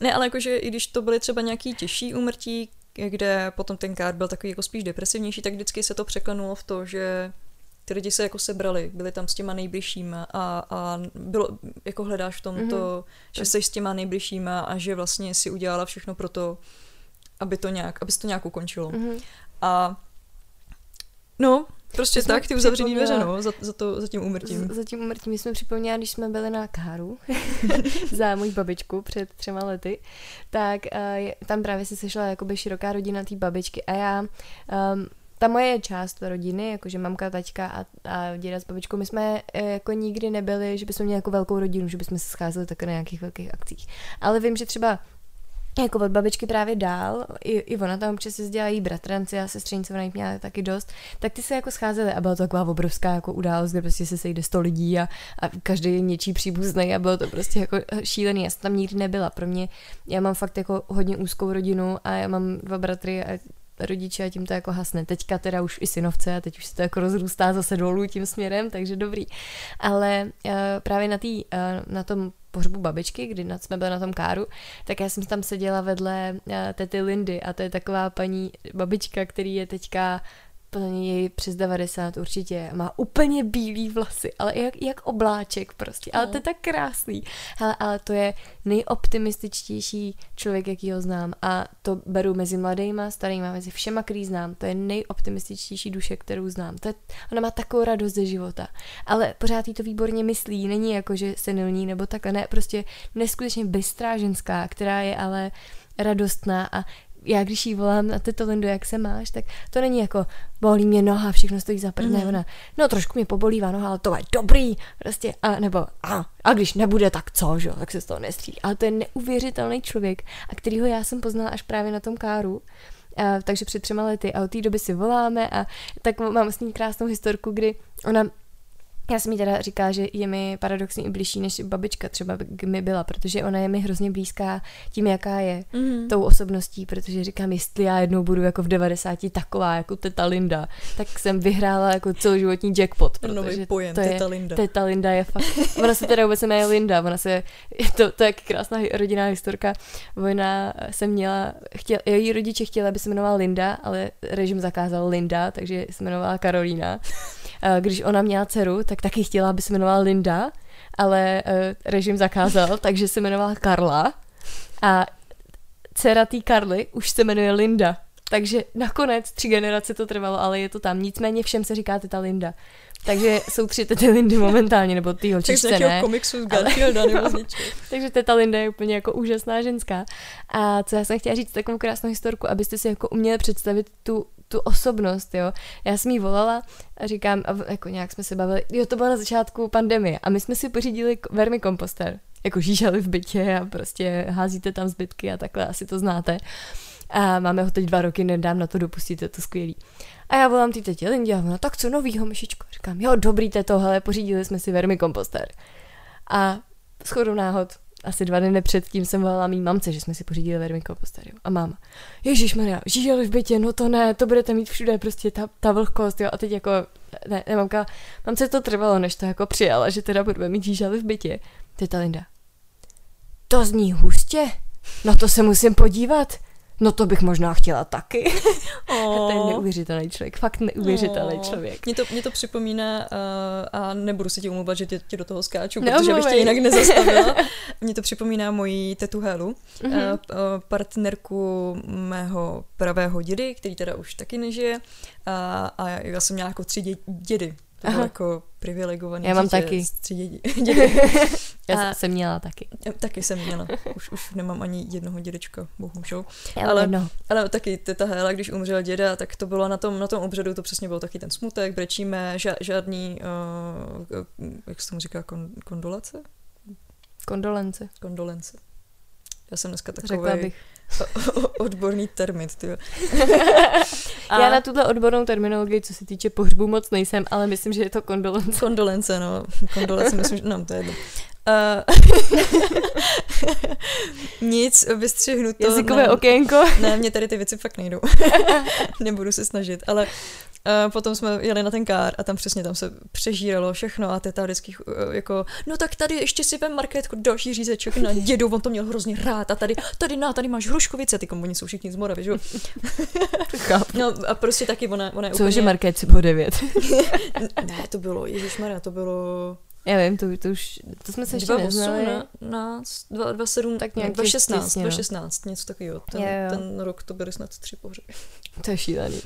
Ne, ale jakože i když to byly třeba nějaký těžší úmrtí, kde potom ten kár byl takový jako spíš depresivnější, tak vždycky se to překlenulo v to, že ty lidi se jako sebrali, byli tam s těma nejbližšíma a, a bylo, jako hledáš v tom to, mm-hmm. že jsi s těma nejbližšíma a že vlastně si udělala všechno pro to, aby to nějak, aby se to nějak ukončilo. Mm-hmm. A no, prostě tak, ty uzavřený dveře, no, za, za, to, za tím úmrtím. Za, za tím úmrtím jsme připomněla, když jsme byli na káru za můj babičku před třema lety, tak uh, tam právě se sešla jakoby široká rodina té babičky a já, um, ta moje část rodiny, jakože mamka, taťka a, a děda s babičkou, my jsme jako nikdy nebyli, že bychom měli jako velkou rodinu, že bychom se scházeli tak na nějakých velkých akcích. Ale vím, že třeba jako od babičky právě dál, i, i ona tam občas se dělají bratranci a sestřenice, ona jich měla taky dost, tak ty se jako scházely a byla to taková obrovská jako událost, kde prostě se sejde sto lidí a, a každý je něčí příbuzný a bylo to prostě jako šílený. Já jsem tam nikdy nebyla. Pro mě, já mám fakt jako hodně úzkou rodinu a já mám dva bratry a rodiče a tím to jako hasne. Teďka teda už i synovce a teď už se to jako rozrůstá zase dolů tím směrem, takže dobrý. Ale uh, právě na, tý, uh, na tom pohřbu babičky, kdy jsme byli na tom káru, tak já jsem tam seděla vedle uh, tety Lindy a to je taková paní babička, který je teďka plně přes devadesát určitě, má úplně bílý vlasy, ale jak, jak obláček prostě, ale to je tak krásný. Hele, ale to je nejoptimističtější člověk, jakýho znám a to beru mezi mladejma, starýma, mezi všema, který znám, to je nejoptimističtější duše, kterou znám. To je, ona má takovou radost ze života, ale pořád jí to výborně myslí, není jako, že senilní nebo takhle, ne, prostě neskutečně bystrá ženská, která je ale radostná a já když jí volám na tyto Lindo, jak se máš, tak to není jako bolí mě noha, všechno stojí za prdne, mm. ona, no trošku mě pobolívá noha, ale to je dobrý, prostě, a nebo a, a když nebude, tak co, že? Tak se z toho nestří. Ale to je neuvěřitelný člověk, a kterýho já jsem poznala až právě na tom káru, a, takže před třema lety a od té doby si voláme a tak mám s ní krásnou historku, kdy ona, já jsem jí teda říkala, že je mi paradoxně i blížší než babička třeba mi byla, protože ona je mi hrozně blízká tím, jaká je, mm-hmm. tou osobností, protože říkám, jestli já jednou budu jako v devadesáti taková, jako teta Linda, tak jsem vyhrála jako celoživotní jackpot, protože nový pojem, to je, teta Linda. Teta Linda je fakt, ona se teda vůbec se jmenuje Linda, ona se, to, to je krásná rodinná historka, ona se měla, chtěla, její rodiče chtěla, aby se jmenovala Linda, ale režim zakázal Linda, takže se jmenovala Karolína. Když ona měla dceru, tak taky chtěla, aby se jmenovala Linda, ale režim zakázal, takže se jmenovala Karla a dcera té Karly už se jmenuje Linda. Takže nakonec tři generace to trvalo, ale je to tam. Nicméně všem se říká teta Linda. Takže jsou tři tety Lindy momentálně, nebo ty holčičce, ne? Takže komiksu z Garfielda nebo z něčeho. Takže teta Linda je úplně jako úžasná ženská. A co já jsem chtěla říct, takovou krásnou historku, abyste si jako uměli představit tu tu osobnost, jo. Já jsem jí volala a říkám, a jako nějak jsme se bavili, jo, to bylo na začátku pandemie a my jsme si pořídili vermikomposter, jako žížali v bytě a prostě házíte tam zbytky a takhle, asi to znáte. A máme ho teď dva roky, nedám na to dopustit, je to skvělý. A já volám ty tetě Lindě a ona, tak co novýho, myšičko? Říkám, jo, dobrý teto, hele, pořídili jsme si vermikomposter. A shodou náhod asi dva dny předtím jsem volala mý mamce, že jsme si pořídili vermikomposter. A máma, ježišmarja, žíželi v bytě, no to ne, to budete mít všude, prostě ta, ta vlhkost, jo. A teď jako, ne, ne mamka, mamce to trvalo, než to jako přijala, že teda budeme mít žíželi v bytě. Teta Linda, to zní hustě, no to se musím podívat. No to bych možná chtěla taky. Oh. A to je neuvěřitelný člověk, fakt neuvěřitelný oh. člověk. Mě to, mě to připomíná, uh, a nebudu se ti omlouvat, že tě, tě do toho skáču, no, protože bych tě jinak nezastavila. Mě to připomíná moji tetu Helu, mm-hmm. uh, partnerku mého pravého dědy, který teda už taky nežije. Uh, a já jsem měla jako tři dě- dědy. To bylo jako privilegované. Já mám dítě, taky. Středě, dědě. Já a jsem měla taky. Taky jsem měla. Už, už nemám ani jednoho dědečka, bohužel. Ale, ale taky ta Hela, když umřela děda, tak to bylo na tom, na tom obřadu, to přesně byl taky ten smutek, brečíme, ža, žádný, uh, jak se tomu říká, kon, kondolace? Kondolence. Kondolence. Já jsem dneska takovej odborný termín. A já na tuhle odbornou terminologii, co se týče pohřbu, moc nejsem, ale myslím, že je to kondolence. Kondolence, no. Kondolence, myslím, že nám to je. Nic vystřihnuto. Jazykové okénko. Ne, mě tady ty věci fakt nejdou. Nebudu se snažit, ale uh, potom jsme jeli na ten kár a tam přesně tam se přežíralo všechno a teta vždycky uh, jako, no tak tady ještě si vem, Markétko, další řízeček na dědu, on to měl hrozně rád a tady, tady na, tady máš hruškovice, ty komu, oni jsou všichni z Moravy, že jo? No a prostě taky ona, ona je úplně... Cože Markétce po devět? Ne, to bylo, ježišmarja, to bylo... Já vím, to, to už, to jsme se ještě neznali. dvacet osm, dvacet sedm, tak nějak dvacet šestnáct, dvacet šestnáct, něco takového. Ten, ten rok to byly snad tři pohřeby. To je šílený.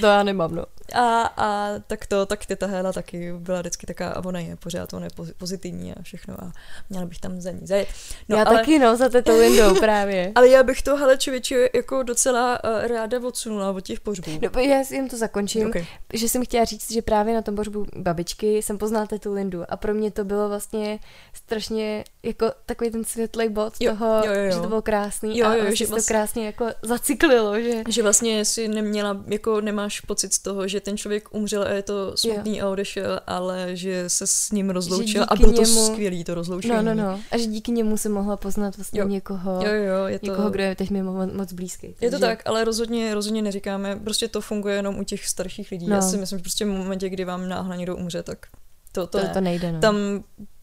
To já nemám, no. A, a tak to, tak ta Hela taky byla vždycky taká, a ona je pořád, ona je pozitivní a všechno a měla bych tam za ní zajet. No, já ale, taky, no, za tetou Lindou právě. Ale já bych to, hele, člověče, jako docela ráda odsunula od těch pohřbů. No, já si jim to zakončím, okay. Že jsem chtěla říct, že právě na tom pohřbu babičky jsem poznala tetu Lindu a pro mě to bylo vlastně strašně jako takový ten světlej bod jo, toho, jo, jo, jo. Že to bylo krásný jo, jo, a jo, vlastně to krásně jako zaciklilo. Že, že vlastně si neměla, jako nemáš pocit z toho, že ten člověk umřel a je to smutný jo. A odešel, ale že se s ním rozloučil a bylo němu... to skvělý to rozloučení. No, no, no. A že díky němu se mohla poznat vlastně jo. Někoho, jo, jo, je to... někoho, kdo je teď mi moc blízký. Takže... Je to tak, ale rozhodně, rozhodně neříkáme, prostě to funguje jenom u těch starších lidí. No. Já si myslím, že prostě v momentě, kdy vám náhle někdo umře, tak to, to, to, to nejde. No. Tam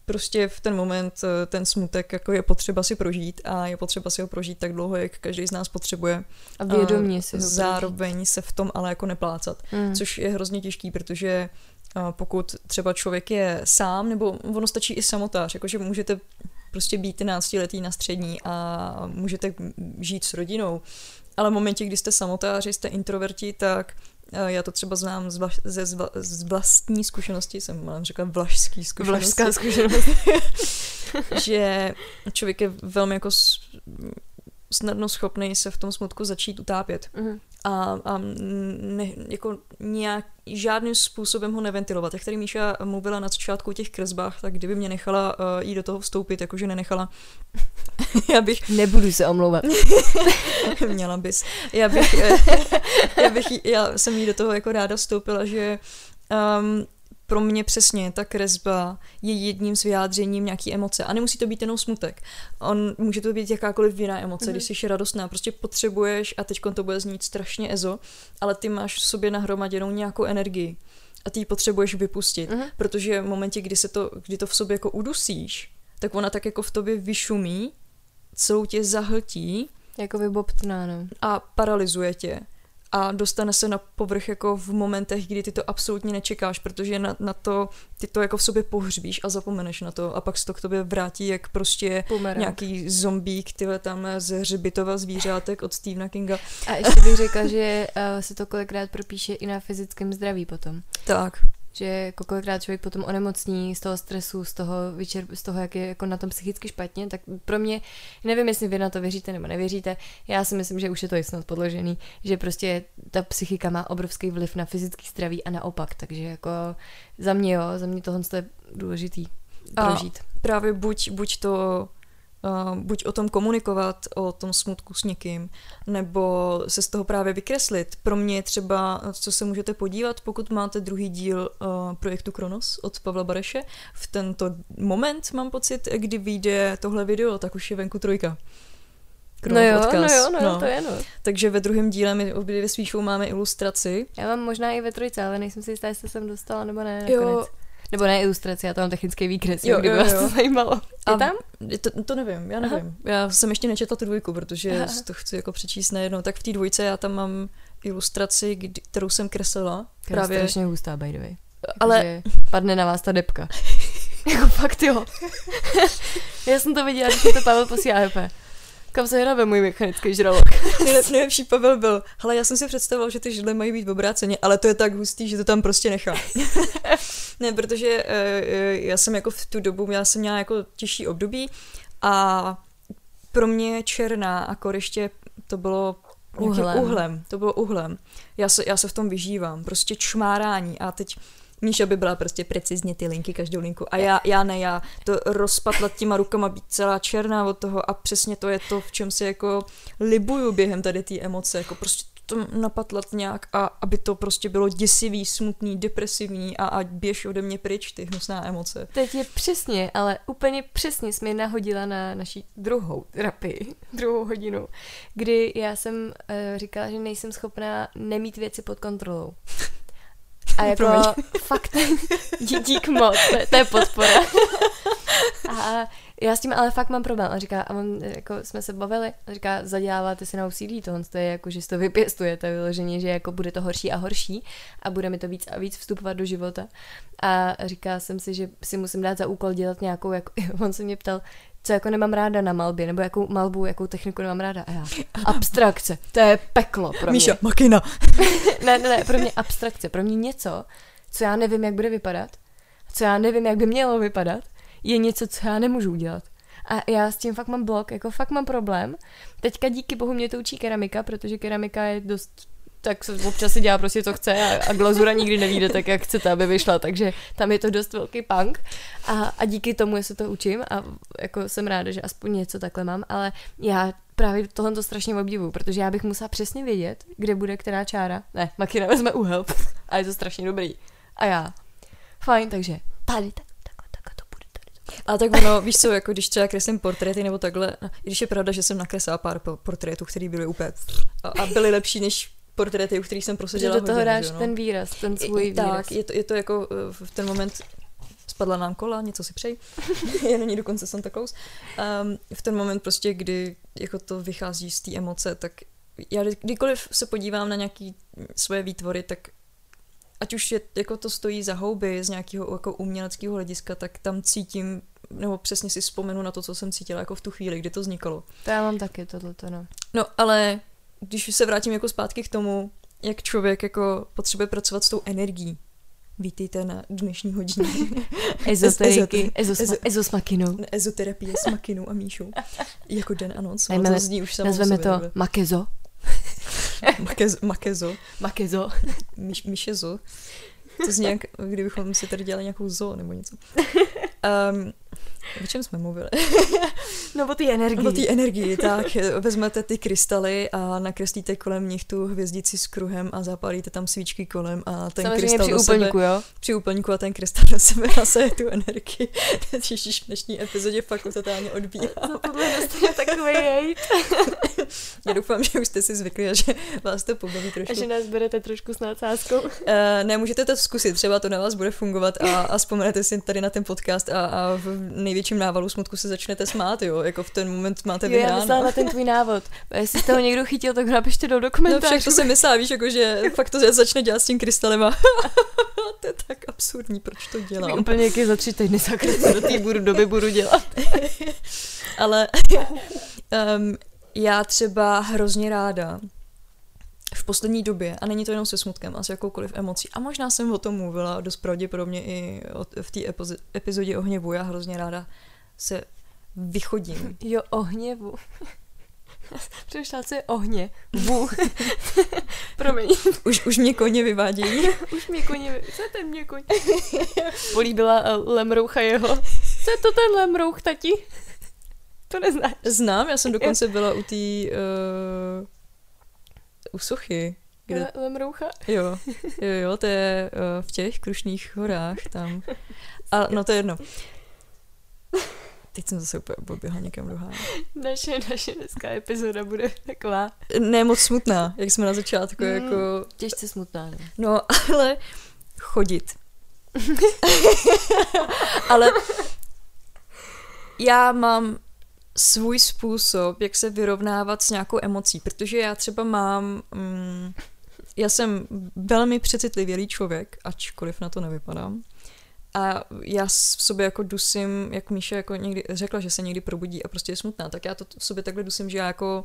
prostě v ten moment ten smutek jako je potřeba si prožít a je potřeba si ho prožít tak dlouho, jak každý z nás potřebuje. A vědomě si ho prožít. Zároveň se v tom ale jako neplácat, mm. což je hrozně těžký, protože pokud třeba člověk je sám, nebo ono stačí i samotář, jakože můžete prostě být náctiletý na střední a můžete žít s rodinou, ale v momentě, kdy jste samotáři, jste introverti, tak já to třeba znám z, vlaš- ze z, vla- z vlastní zkušenosti, jsem mám řekla vlašský zkušenosti. Vlašská zkušenost. Že člověk je velmi jako snadno schopný se v tom smutku začít utápět. Mm. A, a ne, jako nějak, žádným způsobem ho neventilovat. Jak tady Míša mluvila na začátku o těch kresbách, tak kdyby mě nechala uh, jí do toho vstoupit, jakože nenechala, já bych... Nebudu se omlouvat. Měla bys. Já bych, já bych jí, já jsem jí do toho jako ráda vstoupila, že um, pro mě přesně ta kresba je jedním z vyjádřením nějaký emoce. A nemusí to být jenom smutek. On, může to být jakákoliv jiná emoce, mm-hmm. když jsi radostná. Prostě potřebuješ, a teď to bude znít strašně ezo, ale ty máš v sobě nahromaděnou nějakou energii. A ty ji potřebuješ vypustit. Mm-hmm. Protože v momentě, kdy, se to, kdy to v sobě jako udusíš, tak ona tak jako v tobě vyšumí, celou tě zahltí. Jako vybobtná, no. A paralizuje tě. A dostane se na povrch jako v momentech, kdy ty to absolutně nečekáš, protože na, na to, ty to jako v sobě pohřbíš a zapomeneš na to a pak se to k tobě vrátí jak prostě Pumerang. Nějaký zombík, tyhle tam z Hřbitova zvířátek od Stephena Kinga. A ještě bych řekla, že uh, se to kolikrát propíše i na fyzickém zdraví potom. Tak. Že kolikrát člověk potom onemocní z toho stresu, z toho, vyčerp- z toho, jak je jako na tom psychicky špatně, tak pro mě, nevím, jestli vy na to věříte nebo nevěříte, já si myslím, že už je to snad podložený, že prostě ta psychika má obrovský vliv na fyzický zdraví a naopak, takže jako za mě jo, za mě tohle je důležitý prožít. A právě buď, buď to... Uh, buď o tom komunikovat, o tom smutku s někým, nebo se z toho právě vykreslit. Pro mě třeba, co se můžete podívat, pokud máte druhý díl uh, projektu Kronos od Pavla Bareše, v tento moment mám pocit, kdy vyjde tohle video, tak už je venku trojka. No jo, no jo, no jo, no. To je no. Takže ve druhém díle my obě dvě s Víšou máme ilustraci. Já mám možná i ve trojce, ale nejsem si jistá, jestli jsem dostala nebo ne nakonec. Jo. Nebo ne ilustraci, já to mám technický výkres, jo, kdyby jo, vás to zajímalo. A je tam? To, to nevím, já nevím. Aha. Já jsem ještě nečetla tu dvojku, protože aha. to chci jako přečíst najednou. Tak v té dvojce já tam mám ilustraci, kdy, kterou jsem kreslila. Která je strašně hustá, by the way. Ale... Padne na vás ta depka. Jako fakt jo. Já jsem to viděla, když to Pavel posílá. Kam se hrabe můj mechanický žralok? Nejlepší Pavel byl, hele, já jsem si představoval, že ty židle mají být obráceně, ale to je tak hustý, že to tam prostě nechám. Ne, protože uh, já jsem jako v tu dobu, já jsem měla jako těžší období a pro mě černá a koryště to bylo uhlem. uhlem. To bylo uhlem. Já se, já se v tom vyžívám. Prostě čmárání a teď Míša by byla prostě precizně ty linky, každou linku. A já, já ne, já to rozpatlat těma rukama, být celá černá od toho a přesně to je to, v čem se jako libuju během tady té emoce. Jako prostě to napatlat nějak a aby to prostě bylo děsivý, smutný, depresivní a ať běž ode mě pryč ty hnusná emoce. Teď je přesně, ale úplně přesně jsi mě nahodila na naší druhou terapii, druhou hodinu, kdy já jsem uh, říkala, že nejsem schopná nemít věci pod kontrolou. A jako Promiň. Fakt dík moc, to, to je podpora. A já s tím ale fakt mám problém. A říká, a on, jako jsme se bavili, a říká, zaděláváte si na O C D, tohle to je jako, že si to vypěstujete vyloženě, že jako bude to horší a horší a bude mi to víc a víc vstupovat do života. A říká jsem si, že si musím dát za úkol dělat nějakou, jako, on se mě ptal, co jako nemám ráda na malbě, nebo jakou malbu, jakou techniku nemám ráda. A já, abstrakce, to je peklo pro mě. Míša, makina. ne, ne, ne, pro mě abstrakce, pro mě něco, co já nevím, jak bude vypadat, co já nevím, jak by mělo vypadat, je něco, co já nemůžu udělat. A já s tím fakt mám blok, jako fakt mám problém. Teďka díky bohu mě to učí keramika, protože keramika je dost... tak se občas si dělá prostě co chce a, a glazura nikdy nevíde tak, jak chcete, aby vyšla, takže tam je to dost velký punk a, a díky tomu já se to učím a jako jsem ráda, že aspoň něco takhle mám, ale já právě tohle to strašně obdivuju, protože já bych musela přesně vědět, kde bude která čára, ne, makina vezme úhel a je to strašně dobrý a já, fajn, takže tady, tady. A tak ono, víš co, jako když třeba kreslím portréty nebo takhle, i když je pravda, že jsem nakreslila pár portrétů, který byly úplně a, a byly lepší než portréty, u kterých jsem proseděla hodinu. Že do toho dáš no. ten výraz, ten svůj I, výraz. Tak, je to, je to jako v ten moment spadla nám kola, něco si přeji, já není dokonce jsem tak close. Um, v ten moment prostě, kdy jako to vychází z té emoce, tak já kdykoliv se podívám na nějaké svoje výtvory, tak ať už je, jako to stojí za houby z nějakého jako uměleckého hlediska, tak tam cítím, nebo přesně si vzpomenu na to, co jsem cítila jako v tu chvíli, kdy to vznikalo. To já mám taky tohleto, no. No, ale když se vrátím jako zpátky k tomu, jak člověk jako potřebuje pracovat s tou energií. Vítejte na dnešní hodině. Ezoteriky. Ezo s makinou. Ezoterapie s makinou a Míšou. Jako den anonc. Nazveme to dobře. Makezo. Makezo. Makezo. Makezo. Míš, míšezo. To zní jak, kdybychom si tady dělali nějakou zoo nebo něco. Um, o čem jsme mluvili? No o té energii. O té energii, tak vezmete ty krystaly a nakreslíte kolem nich tu hvězdici s kruhem a zapálíte tam svíčky kolem a ten samozřejmě krystal při do úplňku, sebe. Jo? Při úplňku a ten krystal do sebe naseje tu energii. Ježíš, v dnešní epizodě fakt totálně odbíhá. To tohle je takový hejt. Já doufám, že už jste si zvykli a že vás to pobaví trošku. A že nás berete trošku s nadsázkou. Uh, ne, můžete to zkusit, třeba to na vás bude fungovat a, a vzpomenete si tady na ten podcast a, a v největším návalu smutku se začnete smát, jo, jako v ten moment máte vyhráno. Jo, já myslela na ten tvůj návod. Jestli jste ho někdo chytil, tak ho napište do dokumentářů. No však to se myslela, víš, jako že fakt to začne dělat s tím krystalem a to je tak absurdní, proč to dělám. Mě úplně jaký za tři týdny zakrát do té budu, doby budu dělat. Ale um, já třeba hrozně ráda v poslední době, a není to jenom se smutkem, ale s jakoukoliv emocí, a možná jsem o tom mluvila dost pravděpodobně i v té epizodě o hněvu, já hrozně ráda se vychodím. Jo, o hněvu. Přemýšlela, co je o hněvu. Promiň. Už, už mě koně vyvádějí. Už mě koně vyvádějí. Co je ten mě koně? Políbila lemroucha jeho. Co je to ten lemrouch, tati? To neznáš. Znám, já jsem dokonce byla u té... Uh... U Sochy. Kde... Lemroucha? Jo, jo, jo, to je uh, v těch Krušných horách tam. A, no to je jedno. Teď jsem zase úplně poběhla někam dohájit. Naše, naše dneska epizoda bude taková... Ne moc smutná, jak jsme na začátku, mm, jako... Těžce smutná, ne? No, ale chodit. Ale já mám... svůj způsob, jak se vyrovnávat s nějakou emocí, protože já třeba mám, mm, já jsem velmi přecitlivělý člověk, ačkoliv na to nevypadám, a já v sobě jako dusím, jak Míša jako někdy řekla, že se někdy probudí a prostě je smutná, tak já to v sobě takhle dusím, že já jako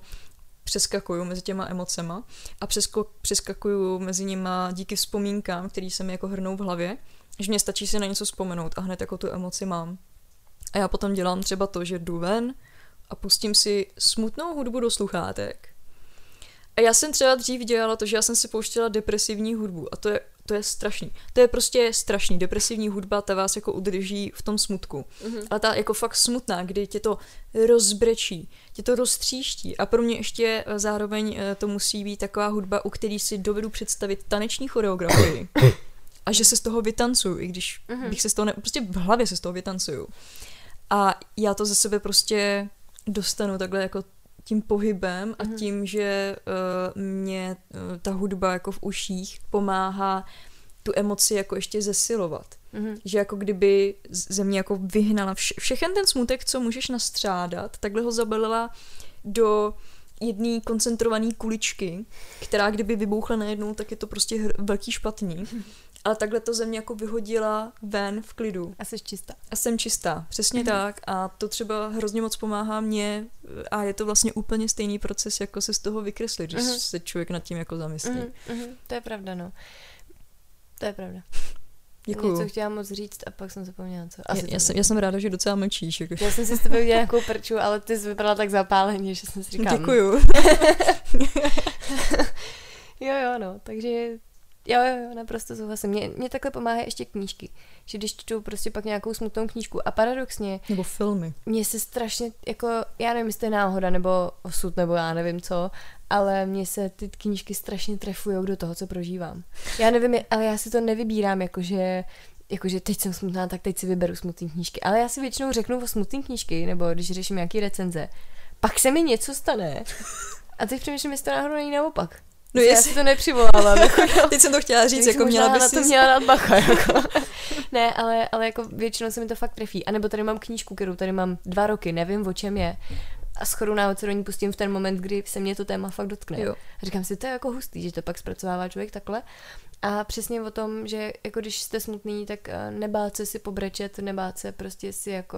přeskakuju mezi těma emocema a přesko- přeskakuju mezi nima díky vzpomínkám, který se mi jako hrnou v hlavě, že mě stačí si na něco vzpomenout a hned jako tu emoci mám. A já potom dělám třeba to, že jdu ven a pustím si smutnou hudbu do sluchátek. A já jsem třeba dřív dělala to, že já jsem si pouštěla depresivní hudbu a to je, to je strašný. To je prostě strašný. Depresivní hudba, ta vás jako udrží v tom smutku. Mm-hmm. Ale ta jako fakt smutná, kdy tě to rozbrečí, tě to roztříští. A pro mě ještě zároveň to musí být taková hudba, u který si dovedu představit taneční choreografii. A že se z toho vytancuju, i když mm-hmm. bych se z toho ne... Prostě v hlavě se z toho vytancuju. A já to ze sebe prostě dostanu takhle jako tím pohybem a tím, že uh, mě uh, ta hudba jako v uších pomáhá tu emoci jako ještě zesilovat. Mm-hmm. Že jako kdyby ze mě jako vyhnala vš- všechen ten smutek, co můžeš nastřádat, takhle ho zabalila do jedné koncentrované kuličky, která kdyby vybouchla najednou, tak je to prostě hr- velký špatný. Mm-hmm. Ale takhle to ze mě jako vyhodila ven v klidu. A jsi čistá. A jsem čistá, přesně mm-hmm. tak. A to třeba hrozně moc pomáhá mě a je to vlastně úplně stejný proces, jako se z toho vykreslit, když mm-hmm. se člověk nad tím jako zamyslí. Mm-hmm. To je pravda, no. To je pravda. Děkuju. Něco chtěla moc říct a pak jsem zapomněla, co. Asi já, já, jsem, já jsem ráda, že docela mlčíš. Jako. Já jsem si s tebou udělala nějakou prču, ale ty jsi vypadala tak zapáleně, že jsem si říkala. Děkuju. jo, jo, no, takže... Jo, jo, jo, naprosto souhlasím. Mě, mě takhle pomáhá ještě knížky. Že když čtu prostě pak nějakou smutnou knížku a paradoxně... Nebo filmy. Mně se strašně, jako, já nevím, jestli to je náhoda nebo osud, nebo já nevím co, ale mně se ty knížky strašně trefujou do toho, co prožívám. Já nevím, ale já si to nevybírám, jakože... Jakože teď jsem smutná, tak teď si vyberu smutný knížky. Ale já si většinou řeknu o smutný knížky, nebo když řeším nějaký recenze. Pak se mi něco stane. A teď přemýšlím, jestli to náhodou není naopak. No já si to nepřivolala. Jako, teď jsem to chtěla říct, jako měla bys to měla dát bacha. Jako. Ne, ale, ale jako většinou se mi to fakt trefí. A nebo tady mám knížku, kterou tady mám dva roky, nevím, o čem je. A shodou náhodou do ní pustím v ten moment, kdy se mě to téma fakt dotkne. Jo. A říkám si, to je jako hustý, že to pak zpracovává člověk takhle. A přesně o tom, že jako když jste smutný, tak nebát se si pobrečet, nebát se prostě si jako...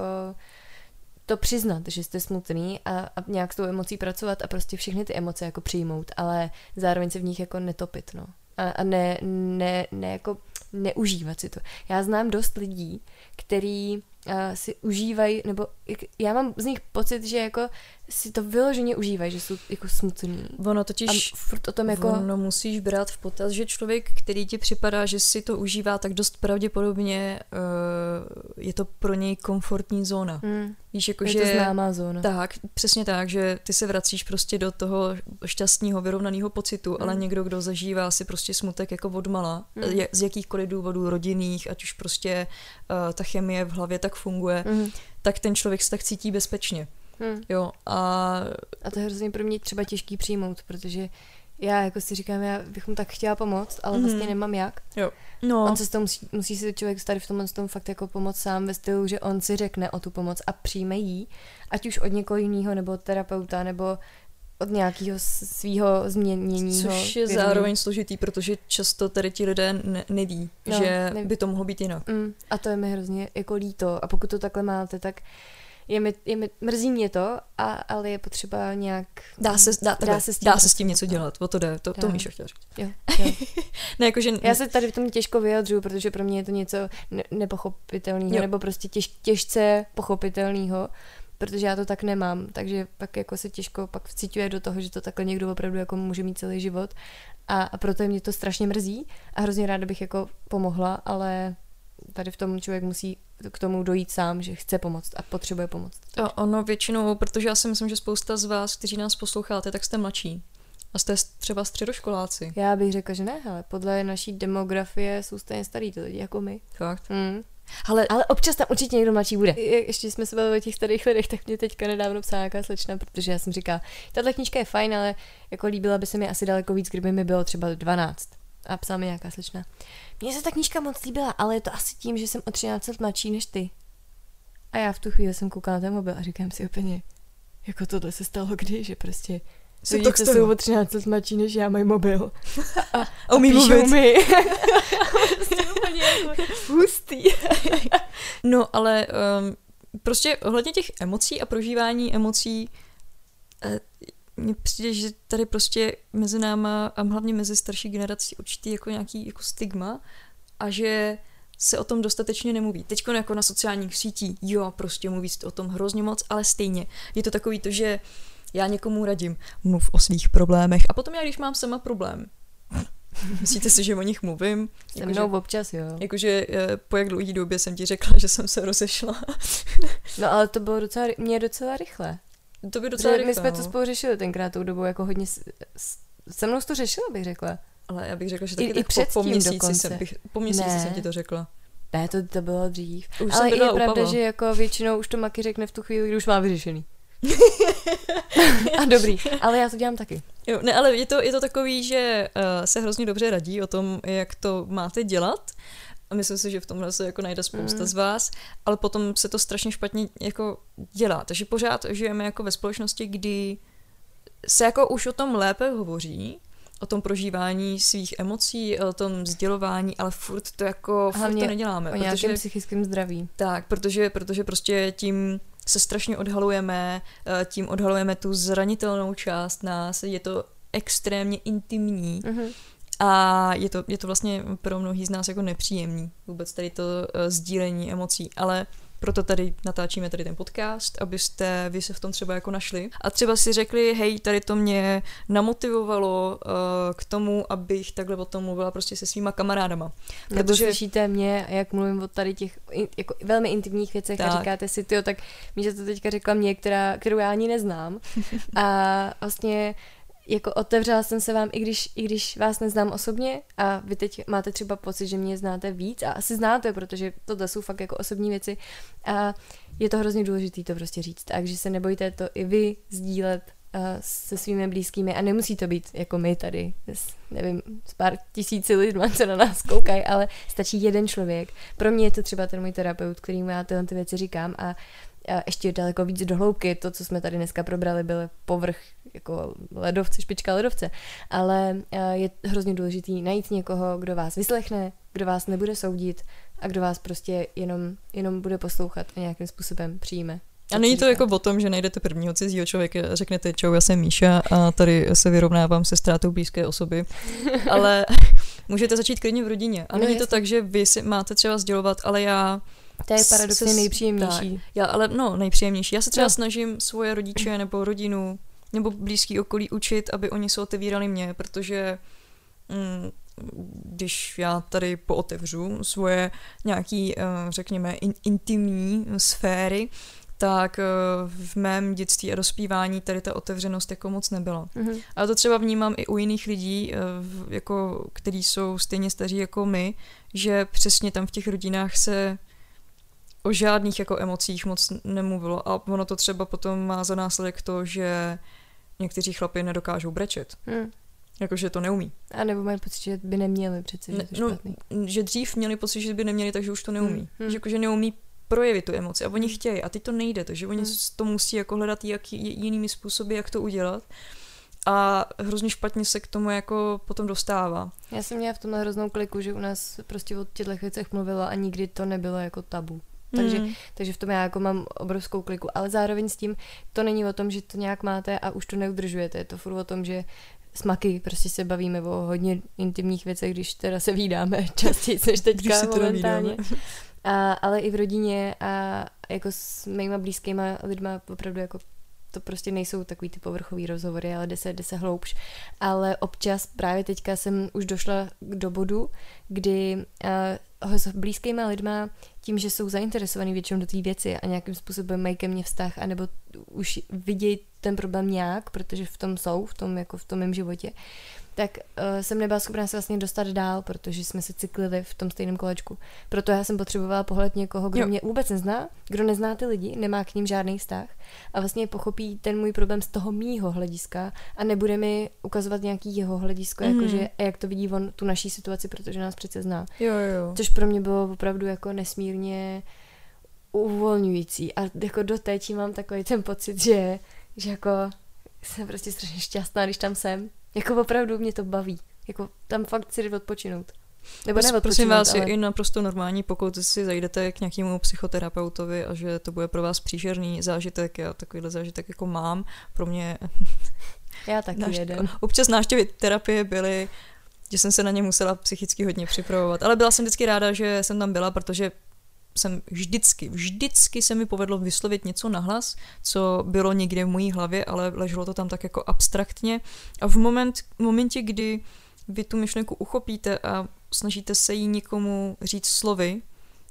to přiznat, že jste smutný a, a nějak s tou emocí pracovat a prostě všechny ty emoce jako přijmout, ale zároveň se v nich jako netopit, no. A, a ne, ne, ne jako neužívat si to. Já znám dost lidí, který uh, si užívají, nebo jak, já mám z nich pocit, že jako si to vyloženě užívají, že jsou jako smutný. Ono totiž, a furt o tom jako... ono musíš brát v potaz, že člověk, který ti připadá, že si to užívá, tak dost pravděpodobně uh, je to pro něj komfortní zóna. Hmm. Víš, jako, je že, to známá zóna. Tak, přesně tak, že ty se vracíš prostě do toho šťastného, vyrovnaného pocitu, hmm. ale někdo, kdo zažívá si prostě smutek jako odmala, hmm. je, z jakýchkoliv důvodů rodinných, ať už prostě uh, ta chemie v hlavě tak funguje, hmm. tak ten člověk se tak cítí bezpečně. Hmm. Jo, a... a to je hrozně pro mě třeba těžký přijmout, protože já jako si říkám, já bych mu tak chtěla pomoct, ale vlastně mm. nemám jak. Jo. No. On se s tom musí, musí si člověk tady v tomhle tom fakt jako pomoct sám ve stylu, že on si řekne o tu pomoc a přijme jí, ať už od někoho jiného, nebo od terapeuta, nebo od nějakého svýho změněního. Což je vědomí. Zároveň složitý, protože často tady ti lidé ne- neví, no, že neví. By to mohlo být jinak. Mm. A to je mi hrozně jako líto. A pokud to takhle máte, tak Je mi, je mi, mrzí mě to, a, ale je potřeba nějak... Dá se, dá, dá se, s, tím dá se s tím něco dělat, o to jde, to, to Míša chtěla říct. Jo, jo. Ne, jako, že... Já se tady v tom těžko vyjadřuju, protože pro mě je to něco ne- nepochopitelného, nebo prostě těž, těžce pochopitelného, protože já to tak nemám, takže pak jako se těžko pak vciťuje do toho, že to takhle někdo opravdu jako může mít celý život a, a proto mě to strašně mrzí a hrozně ráda bych jako pomohla, ale... Tady v tom člověk musí k tomu dojít sám, že chce pomoct a potřebuje pomoct. A ono většinou, protože já si myslím, že spousta z vás, kteří nás posloucháte, tak jste mladší. A jste třeba středoškoláci. Já bych řekla, že ne, ale podle naší demografie jsou stejně starý ty lidi jako my. Fakt. Mm. Ale, ale občas tam určitě někdo mladší bude. Ještě jsme se bavili o těch starých lidech, tak mě teďka nedávno psala nějaká slečna, protože já jsem říkala, tahle knížka je fajn, ale jako líbila by se mi asi daleko víc, kdyby mi bylo třeba dvanáct. A psala mi nějaká slečna. Mně se ta knížka moc líbila, ale je to asi tím, že jsem o třináct let mladší než ty. A já v tu chvíli jsem koukala na ten mobil a říkám si úplně, jako tohle se stalo kdy, že prostě lidi, to jsou o třináct let mladší než já, mají mobil. A, a, a píšou mi. Prostě úplně jako hustý. No ale um, prostě ohledně těch emocí a prožívání emocí... Uh, mně přijde, že tady prostě mezi náma a hlavně mezi starší generací určitý jako nějaký jako stigma a že se o tom dostatečně nemluví. Teďko jako na sociálních sítích, jo, prostě mluví o tom hrozně moc, ale stejně. Je to takový to, že já někomu radím, mluv o svých problémech a potom já, když mám sama problém, myslíte si, že o nich mluvím? Se mnou jako, občas, jo. Jakože po jak dlouhý době jsem ti řekla, že jsem se rozešla. No ale to bylo docela, mě docela rychle. To by docela rychle, my jsme no. to spolu řešili tenkrát tou dobou, jako hodně, se mnou jsi to řešila, bych řekla. Ale já bych řekla, že taky I, tak i před po, po měsíci jsem, bych, po měsíci jsem ti to řekla. Ne, to, to bylo dřív. Už ale je pravda, upava. Že jako většinou už to Maki řekne v tu chvíli, kdy už má vyřešený. A dobrý, ale já to dělám taky. Jo, ne, ale je to, je to takový, že uh, se hrozně dobře radí o tom, jak to máte dělat. A myslím si, že v tomhle se jako najde spousta mm. z vás, ale potom se to strašně špatně jako dělá. Takže pořád žijeme jako ve společnosti, kdy se jako už o tom lépe hovoří, o tom prožívání svých emocí, o tom sdělování, ale furt to jako furt to neděláme. O nějakém protože, psychickém zdraví. Tak, protože, protože prostě tím se strašně odhalujeme, tím odhalujeme tu zranitelnou část nás, je to extrémně intimní mm-hmm. a je to, je to vlastně pro mnohý z nás jako nepříjemný, vůbec tady to sdílení emocí, ale proto tady natáčíme tady ten podcast, abyste vy se v tom třeba jako našli a třeba si řekli, hej, tady to mě namotivovalo uh, k tomu, abych takhle o tom mluvila prostě se svýma kamarádama. Protože nebo slyšíte mě, jak mluvím o tady těch jako velmi intimních věcech tak. a říkáte si, tyjo, tak Míša to teďka řekla mě, která, kterou já ani neznám a vlastně jako otevřela jsem se vám, i když, i když vás neznám osobně a vy teď máte třeba pocit, že mě znáte víc a asi znáte, protože tohle jsou fakt jako osobní věci a je to hrozně důležité to prostě říct, takže se nebojte to i vy sdílet uh, se svými blízkými a nemusí to být jako my tady, s, nevím, s pár tisíci lidma, co na nás koukají, ale stačí jeden člověk. Pro mě je to třeba ten můj terapeut, kterým já tyhle ty věci říkám a a ještě daleko víc dohloubky, to, co jsme tady dneska probrali, byl povrch jako ledovce, špička ledovce, ale je hrozně důležitý najít někoho, kdo vás vyslechne, kdo vás nebude soudit a kdo vás prostě jenom, jenom bude poslouchat a nějakým způsobem přijme. A není to říká. Jako o tom, že najdete prvního cizího člověka a řeknete čau, já jsem Míša a tady se vyrovnávám se ztrátou blízké osoby, ale můžete začít klidně v rodině. A no není jasný. To tak, že vy si máte třeba sdělovat, ale já to je paradoxně nejpříjemnější. Tak, já, ale no, nejpříjemnější. Já se třeba no. snažím svoje rodiče nebo rodinu nebo blízký okolí učit, aby oni se otevírali mě, protože mm, když já tady pootevřu svoje nějaký, řekněme, in, intimní sféry, tak v mém dětství a dospívání tady ta otevřenost jako moc nebyla. Mm-hmm. A to třeba vnímám i u jiných lidí, jako, kteří jsou stejně staří jako my, že přesně tam v těch rodinách se o žádných jako emocích moc nemluvilo a ono to třeba potom má za následek to, že někteří chlapi nedokážou brečet. Hmm. Jakože to neumí. A nebo mají pocit, že by neměli přece, že ne, to špatný. No, že dřív měli pocit, že by neměli, takže už to neumí. Hmm. Že jakože neumí projevit tu emoci a oni chtějí a teď to nejde, takže oni hmm. to musí jako hledat jak, jinými způsoby, jak to udělat. A hrozně špatně se k tomu jako potom dostává. Já jsem měla v tomhle hroznou kliku, že u nás prostě o těchto věcech mluvila a nikdy to nebylo jako tabu. Takže, mm. takže v tom já jako mám obrovskou kliku, ale zároveň s tím to není o tom, že to nějak máte a už to neudržujete, je to furt o tom, že s Maky prostě se bavíme o hodně intimních věcech, když teda se vídáme častěji než teďka momentálně, a, ale i v rodině a jako s mýma blízkýma lidma opravdu jako to prostě nejsou takový ty povrchový rozhovory, ale jde se, jde se hloubš. Ale občas právě teďka jsem už došla do bodu, kdy uh, s blízkýma lidma tím, že jsou zainteresovaný většinou do té věci a nějakým způsobem mají ke mně vztah, anebo už vidějí ten problém nějak, protože v tom jsou, v tom jako v tom mém životě, tak uh, jsem nebyla schopná se vlastně dostat dál, protože jsme se cyklili v tom stejném kolečku. Proto já jsem potřebovala pohled někoho, kdo jo. mě vůbec nezná, kdo nezná ty lidi, nemá k ním žádný vztah a vlastně pochopí ten můj problém z toho mýho hlediska a nebude mi ukazovat nějaký jeho hledisko, mm. jakože jak to vidí on tu naší situaci, protože nás přece zná. Jo, jo. Což pro mě bylo opravdu jako nesmírně uvolňující a jako doteď mám takový ten pocit, že, že jako jsem prostě strašně šťastná, když tam jsem. Jako opravdu mě to baví. Jako tam fakt si jde odpočinout. Nebo neodpočinout, prosím vás, ale je i naprosto normální, pokud si zajdete k nějakému psychoterapeutovi a že to bude pro vás příšerný zážitek. Já takovýhle zážitek jako mám. Pro mě Já taky Náš... jeden. Občas návštěvy terapie byly, že jsem se na ně musela psychicky hodně připravovat. Ale byla jsem vždycky ráda, že jsem tam byla, protože jsem vždycky, vždycky se mi povedlo vyslovit něco nahlas, co bylo někde v mojí hlavě, ale leželo to tam tak jako abstraktně. A v moment, momentě, kdy vy tu myšlenku uchopíte a snažíte se jí někomu říct slovy,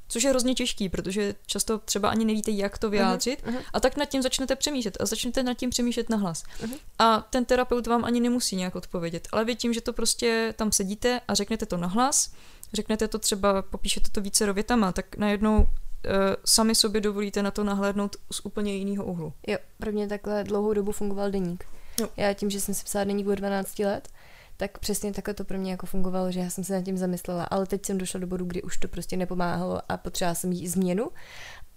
což je hrozně těžký, protože často třeba ani nevíte, jak to vyjádřit, uh-huh, uh-huh. a tak nad tím začnete přemýšlet a začnete nad tím přemýšlet nahlas. Uh-huh. A ten terapeut vám ani nemusí nějak odpovědět, ale vy tím, že to prostě tam sedíte a řeknete to nahlas, řeknete to třeba, popíšete to vícero větama, tak najednou uh, sami sobě dovolíte na to nahlédnout z úplně jiného úhlu. Jo, pro mě takhle dlouhou dobu fungoval deník. Jo. Já tím, že jsem si psala deník od dvanácti let, tak přesně takhle to pro mě jako fungovalo, že já jsem se nad tím zamyslela, ale teď jsem došla do bodu, kdy už to prostě nepomáhalo a potřebovala jsem jí změnu.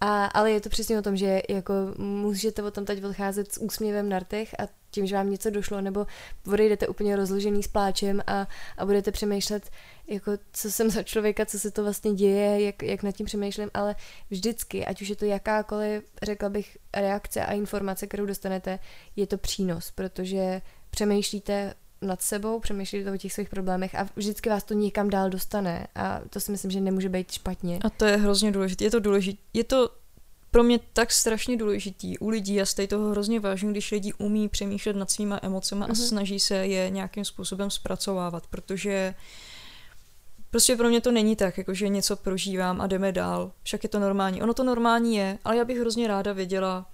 A, ale je to přesně o tom, že jako můžete od tam teď odcházet s úsměvem na rtech a tím, že vám něco došlo, nebo odejdete úplně rozložený s pláčem a, a budete přemýšlet, jako, co jsem za člověka, co se to vlastně děje, jak, jak nad tím přemýšlím, ale vždycky, ať už je to jakákoliv, řekla bych, reakce a informace, kterou dostanete, je to přínos, protože přemýšlíte nad sebou, přemýšlíte o těch svých problémech a vždycky vás to někam dál dostane a to si myslím, že nemůže být špatně. A to je hrozně důležité. Je to důležitý. Je to pro mě tak strašně důležitý u lidí. Já si tady toho hrozně vážím, když lidi umí přemýšlet nad svýma emocema, mm-hmm. a snaží se je nějakým způsobem zpracovávat, protože prostě pro mě to není tak, jakože něco prožívám a jdeme dál. Však je to normální. Ono to normální je, ale já bych hrozně ráda věděla,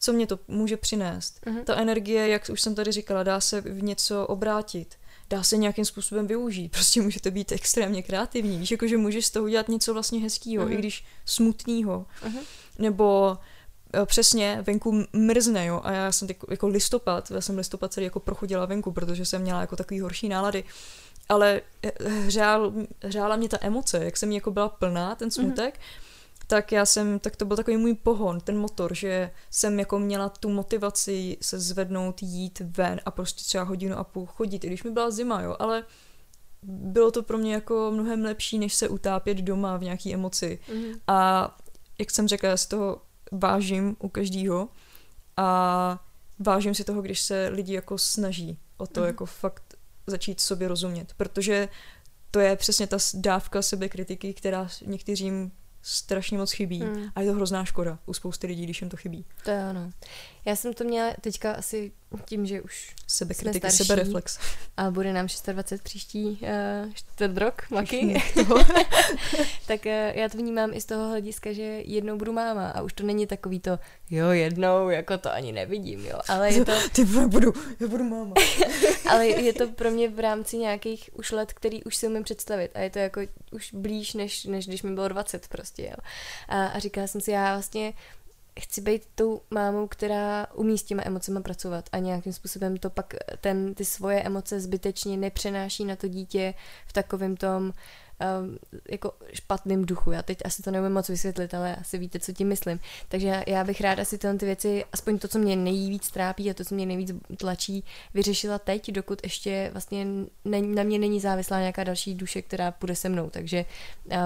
co mě to může přinést. Uh-huh. Ta energie, jak už jsem tady říkala, dá se v něco obrátit, dá se nějakým způsobem využít, prostě můžete být extrémně kreativní, víš, jakože můžeš z toho udělat něco vlastně hezkýho, uh-huh. i když smutnýho, uh-huh. nebo přesně venku mrzne, jo, a já jsem teď, jako listopad, já jsem listopad celý jako prochodila venku, protože jsem měla jako takový horší nálady, ale hřál, hřála mě ta emoce, jak jsem jako byla plná, ten smutek, uh-huh. tak já jsem, tak to byl takový můj pohon, ten motor, že jsem jako měla tu motivaci se zvednout, jít ven a prostě třeba hodinu a půl chodit, i když mi byla zima, jo, ale bylo to pro mě jako mnohem lepší, než se utápět doma v nějaký emoci. Mm-hmm. A jak jsem řekla, já si toho vážím u každýho a vážím si toho, když se lidi jako snaží o to, mm-hmm. jako fakt začít sobě rozumět, protože to je přesně ta dávka sebekritiky, která někteřím strašně moc chybí mm. a je to hrozná škoda u spousty lidí, když jim to chybí. To je ono. Já jsem to měla teďka asi tím, že už sebekritika, sebereflex. A bude nám dvacet šest příští uh, čtvrt rok, maky. Tak uh, já to vnímám i z toho hlediska, že jednou budu máma a už to není takový to, jo, jednou, jako to ani nevidím, jo, ale je to... Ty budu, já budu máma. Ale je to pro mě v rámci nějakých už let, který už si umím představit a je to jako už blíž, než, než když mi bylo dvacet prostě, jo. A, a říkala jsem si, já vlastně chci být tou mámou, která umí s těma emocema pracovat a nějakým způsobem to pak ten, ty svoje emoce zbytečně nepřenáší na to dítě v takovém tom um, jako špatném duchu. Já teď asi to neumím moc vysvětlit, ale asi víte, co tím myslím. Takže já bych ráda si tyhle ty věci, aspoň to, co mě nejvíc trápí a to, co mě nejvíc tlačí, vyřešila teď, dokud ještě vlastně ne, na mě není závislá nějaká další duše, která půjde se mnou. Takže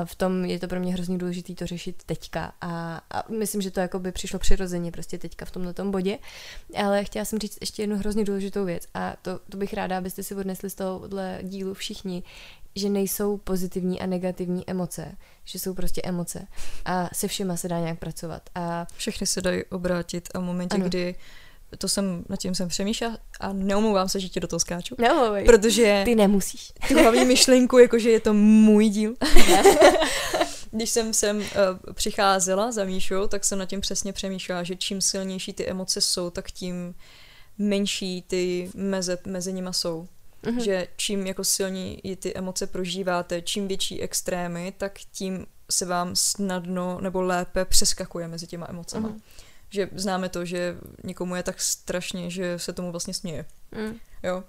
v tom je to pro mě hrozně důležité to řešit teďka. A, a myslím, že to jako by přišlo přirozeně prostě teďka v tomhletom bodě. Ale chtěla jsem říct ještě jednu hrozně důležitou věc a to, to bych ráda, abyste si odnesli z tohohle dílu všichni, že nejsou pozitivní a negativní emoce, že jsou prostě emoce a se všema se dá nějak pracovat. A... Všechny se dají obrátit a v momentě, ano. kdy to jsem, nad tím jsem přemýšlela a neomlouvám se, že tě do toho skáču, neomlouvej. Protože ty nemusíš. Tu hlavní myšlenku, jakože je to můj díl. Když jsem sem uh, přicházela za Míšou, tak jsem nad tím přesně přemýšlela, že čím silnější ty emoce jsou, tak tím menší ty meze mezi nima jsou. Uhum. Že čím jako silněji ty emoce prožíváte, čím větší extrémy, tak tím se vám snadno nebo lépe přeskakuje mezi těma emocema. Uhum. Že známe to, že někomu je tak strašně, že se tomu vlastně směje. Mm. Jo.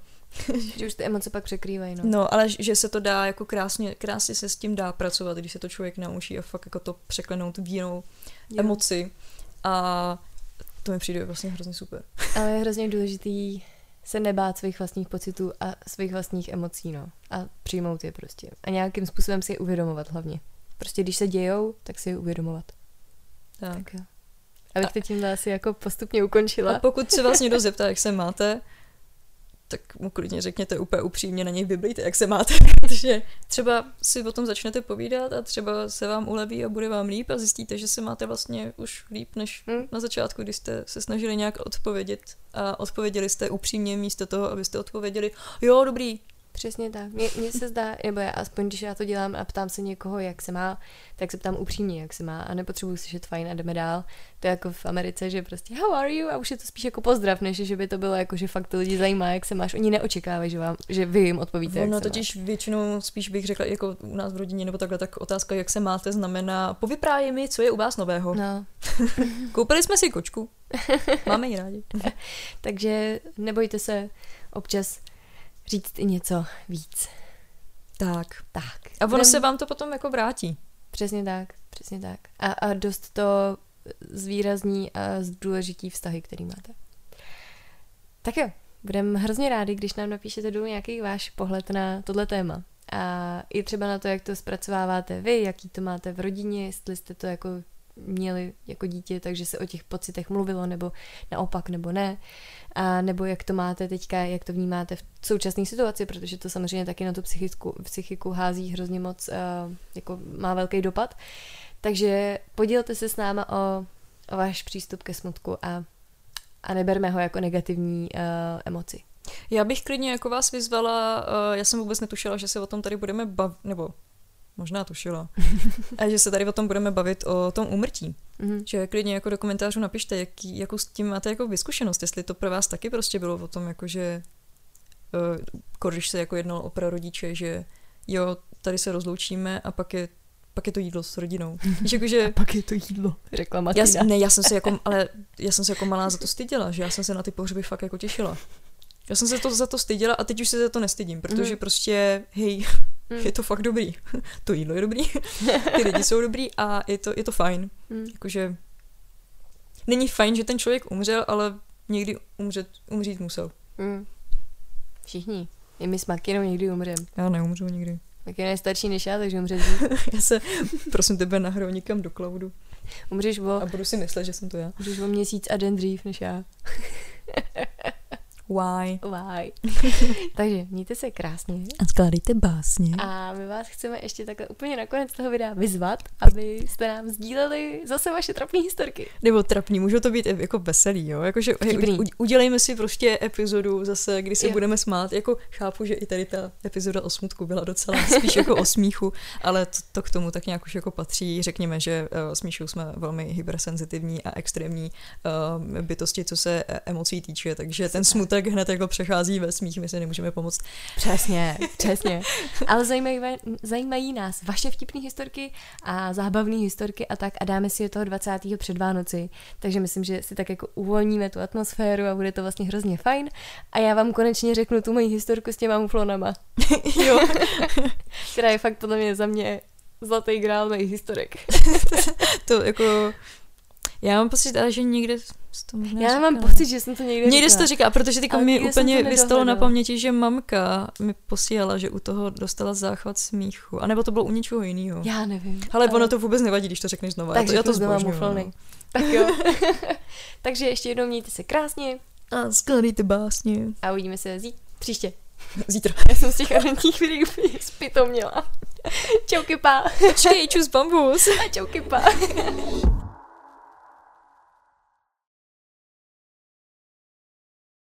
Že už ty emoce pak překrývají. No. no, ale že se to dá jako krásně, krásně se s tím dá pracovat, když se to člověk naučí a fakt jako to překlenout v jinou emoci. A to mi přijde vlastně hrozně super. Ale je hrozně důležitý se nebát svých vlastních pocitů a svých vlastních emocí, no. A přijmout je prostě. A nějakým způsobem si je uvědomovat hlavně. Prostě když se dějou, tak si je uvědomovat. Tak. tak jo. Abych to tímhle asi jako postupně ukončila. A pokud se vás někdo zeptá, jak se máte, tak mu klidně řekněte úplně upřímně, na něj vyblejte, jak se máte. Takže třeba si o tom začnete povídat a třeba se vám uleví a bude vám líp a zjistíte, že se máte vlastně už líp než hmm. na začátku, když jste se snažili nějak odpovědět a odpověděli jste upřímně místo toho, abyste odpověděli jo, dobrý. Přesně tak. Mně, mně se zdá, nebo já, aspoň když já to dělám a ptám se někoho, jak se má, tak se ptám upřímně, jak se má a nepotřebuji slyšet fajn a jdeme dál. To je jako v Americe, že prostě how are you a už je to spíš jako pozdrav, než že by to bylo jako, že fakt to lidi zajímá, jak se máš. Oni neočekávají, že, vám, že vy jim odpovíte, jak no, se totiž máš. Většinou spíš bych řekla, jako u nás v rodině nebo takhle, tak otázka, jak se máte, znamená povyprávěj mi, co je u vás nového. No. Koupili jsme si kočku. Máme ji rádi. Takže nebojte se občas říct i něco víc. Tak. Tak. A ono Nem... se vám to potom jako vrátí. Přesně tak, přesně tak. A, a dost to zvýrazní a zdůležití vztahy, který máte. Tak jo, budeme hrozně rádi, když nám napíšete dolů nějaký váš pohled na tohle téma. A i třeba na to, jak to zpracováváte vy, jaký to máte v rodině, jestli jste to jako měli jako dítě, takže se o těch pocitech mluvilo, nebo naopak, nebo ne. A nebo jak to máte teďka, jak to vnímáte v současné situaci, protože to samozřejmě taky na tu psychiku, psychiku hází hrozně moc, jako má velký dopad. Takže podílte se s náma o, o váš přístup ke smutku a, a neberme ho jako negativní uh, emoci. Já bych klidně jako vás vyzvala, uh, já jsem vůbec netušila, že se o tom tady budeme bavit, nebo možná tušila. A že se tady o tom budeme bavit o tom úmrtí. Mm-hmm. Že klidně jako do komentářů napište, jaký, jakou s tím máte jako vyzkušenost, jestli to pro vás taky prostě bylo o tom, jako že uh, když se jako jednalo o prarodiče, že jo, tady se rozloučíme a pak je pak je to jídlo s rodinou. Víš, jakože... A pak je to jídlo, řekla Martina. Já, ne, já jsem se jako, ale já jsem se jako malá za to styděla, že já jsem se na ty pohřby fakt jako těšila. Já jsem se to za to styděla a teď už se za to nestydím, protože mm. prostě, hej, je to fakt dobrý. To jídlo je dobrý, ty lidi jsou dobrý a je to, je to fajn. Mm. Jakože není fajn, že ten člověk umřel, ale někdy umřet, umřít musel. Mm. Všichni. I my s Makinou někdy umřem. Já neumřu nikdy. Makina je starší než já, takže umře dřív. Já se, prosím tebe, nahrou nikam do cloudu. Umřeš o... A budu si myslet, že jsem to já. Umřeš o měsíc a den dřív než já. Why? Why? Takže mějte se krásně. A skládejte básně. A my vás chceme ještě takhle úplně nakonec toho videa vyzvat, abyste nám sdíleli zase vaše trapné historky. Nebo trapní, můžou to být jako veselý, jo? Jakože hej, udělejme si prostě epizodu zase, kdy se jo. budeme smát. Jako chápu, že i tady ta epizoda o smutku byla docela spíš jako o smíchu, ale to, to k tomu tak nějak už jako patří. Řekněme, že uh, s Míšou jsme velmi hypersenzitivní a extrémní uh, bytosti, co se emocí týče, takže ten smut tak hned jako přechází ve smích, my si nemůžeme pomoct. Přesně, přesně. Ale zajímají, zajímají nás vaše vtipné historky a zábavné historky a tak a dáme si je toho dvacátého před Vánoci. Takže myslím, že si tak jako uvolníme tu atmosféru a bude to vlastně hrozně fajn. A já vám konečně řeknu tu moji historku s těma muflonama. Jo. Která je fakt podle mě za mě zlatý grál mojich historek. To jako... Já mám pocit, ale že někde to možná Já mám říkala. pocit, že jsem to někde Někde jsi to říká, protože teďka mi úplně vystalo na paměti, že mamka mi posílala, že u toho dostala záchvat smíchu. A nebo to bylo u něčeho jiného. Já nevím. Ale, ale ono to vůbec nevadí, když to řekneš znova. Tak já to, to zbožňuji. No. Tak jo. Takže ještě jednou mějte se krásně. A skládejte básně. A uvidíme se zí... příště. Zítra. Já jsem z těch adventních videí úplně zpytoměla. Čau, kypa. Počkej, čus bambus. A čau, kypa.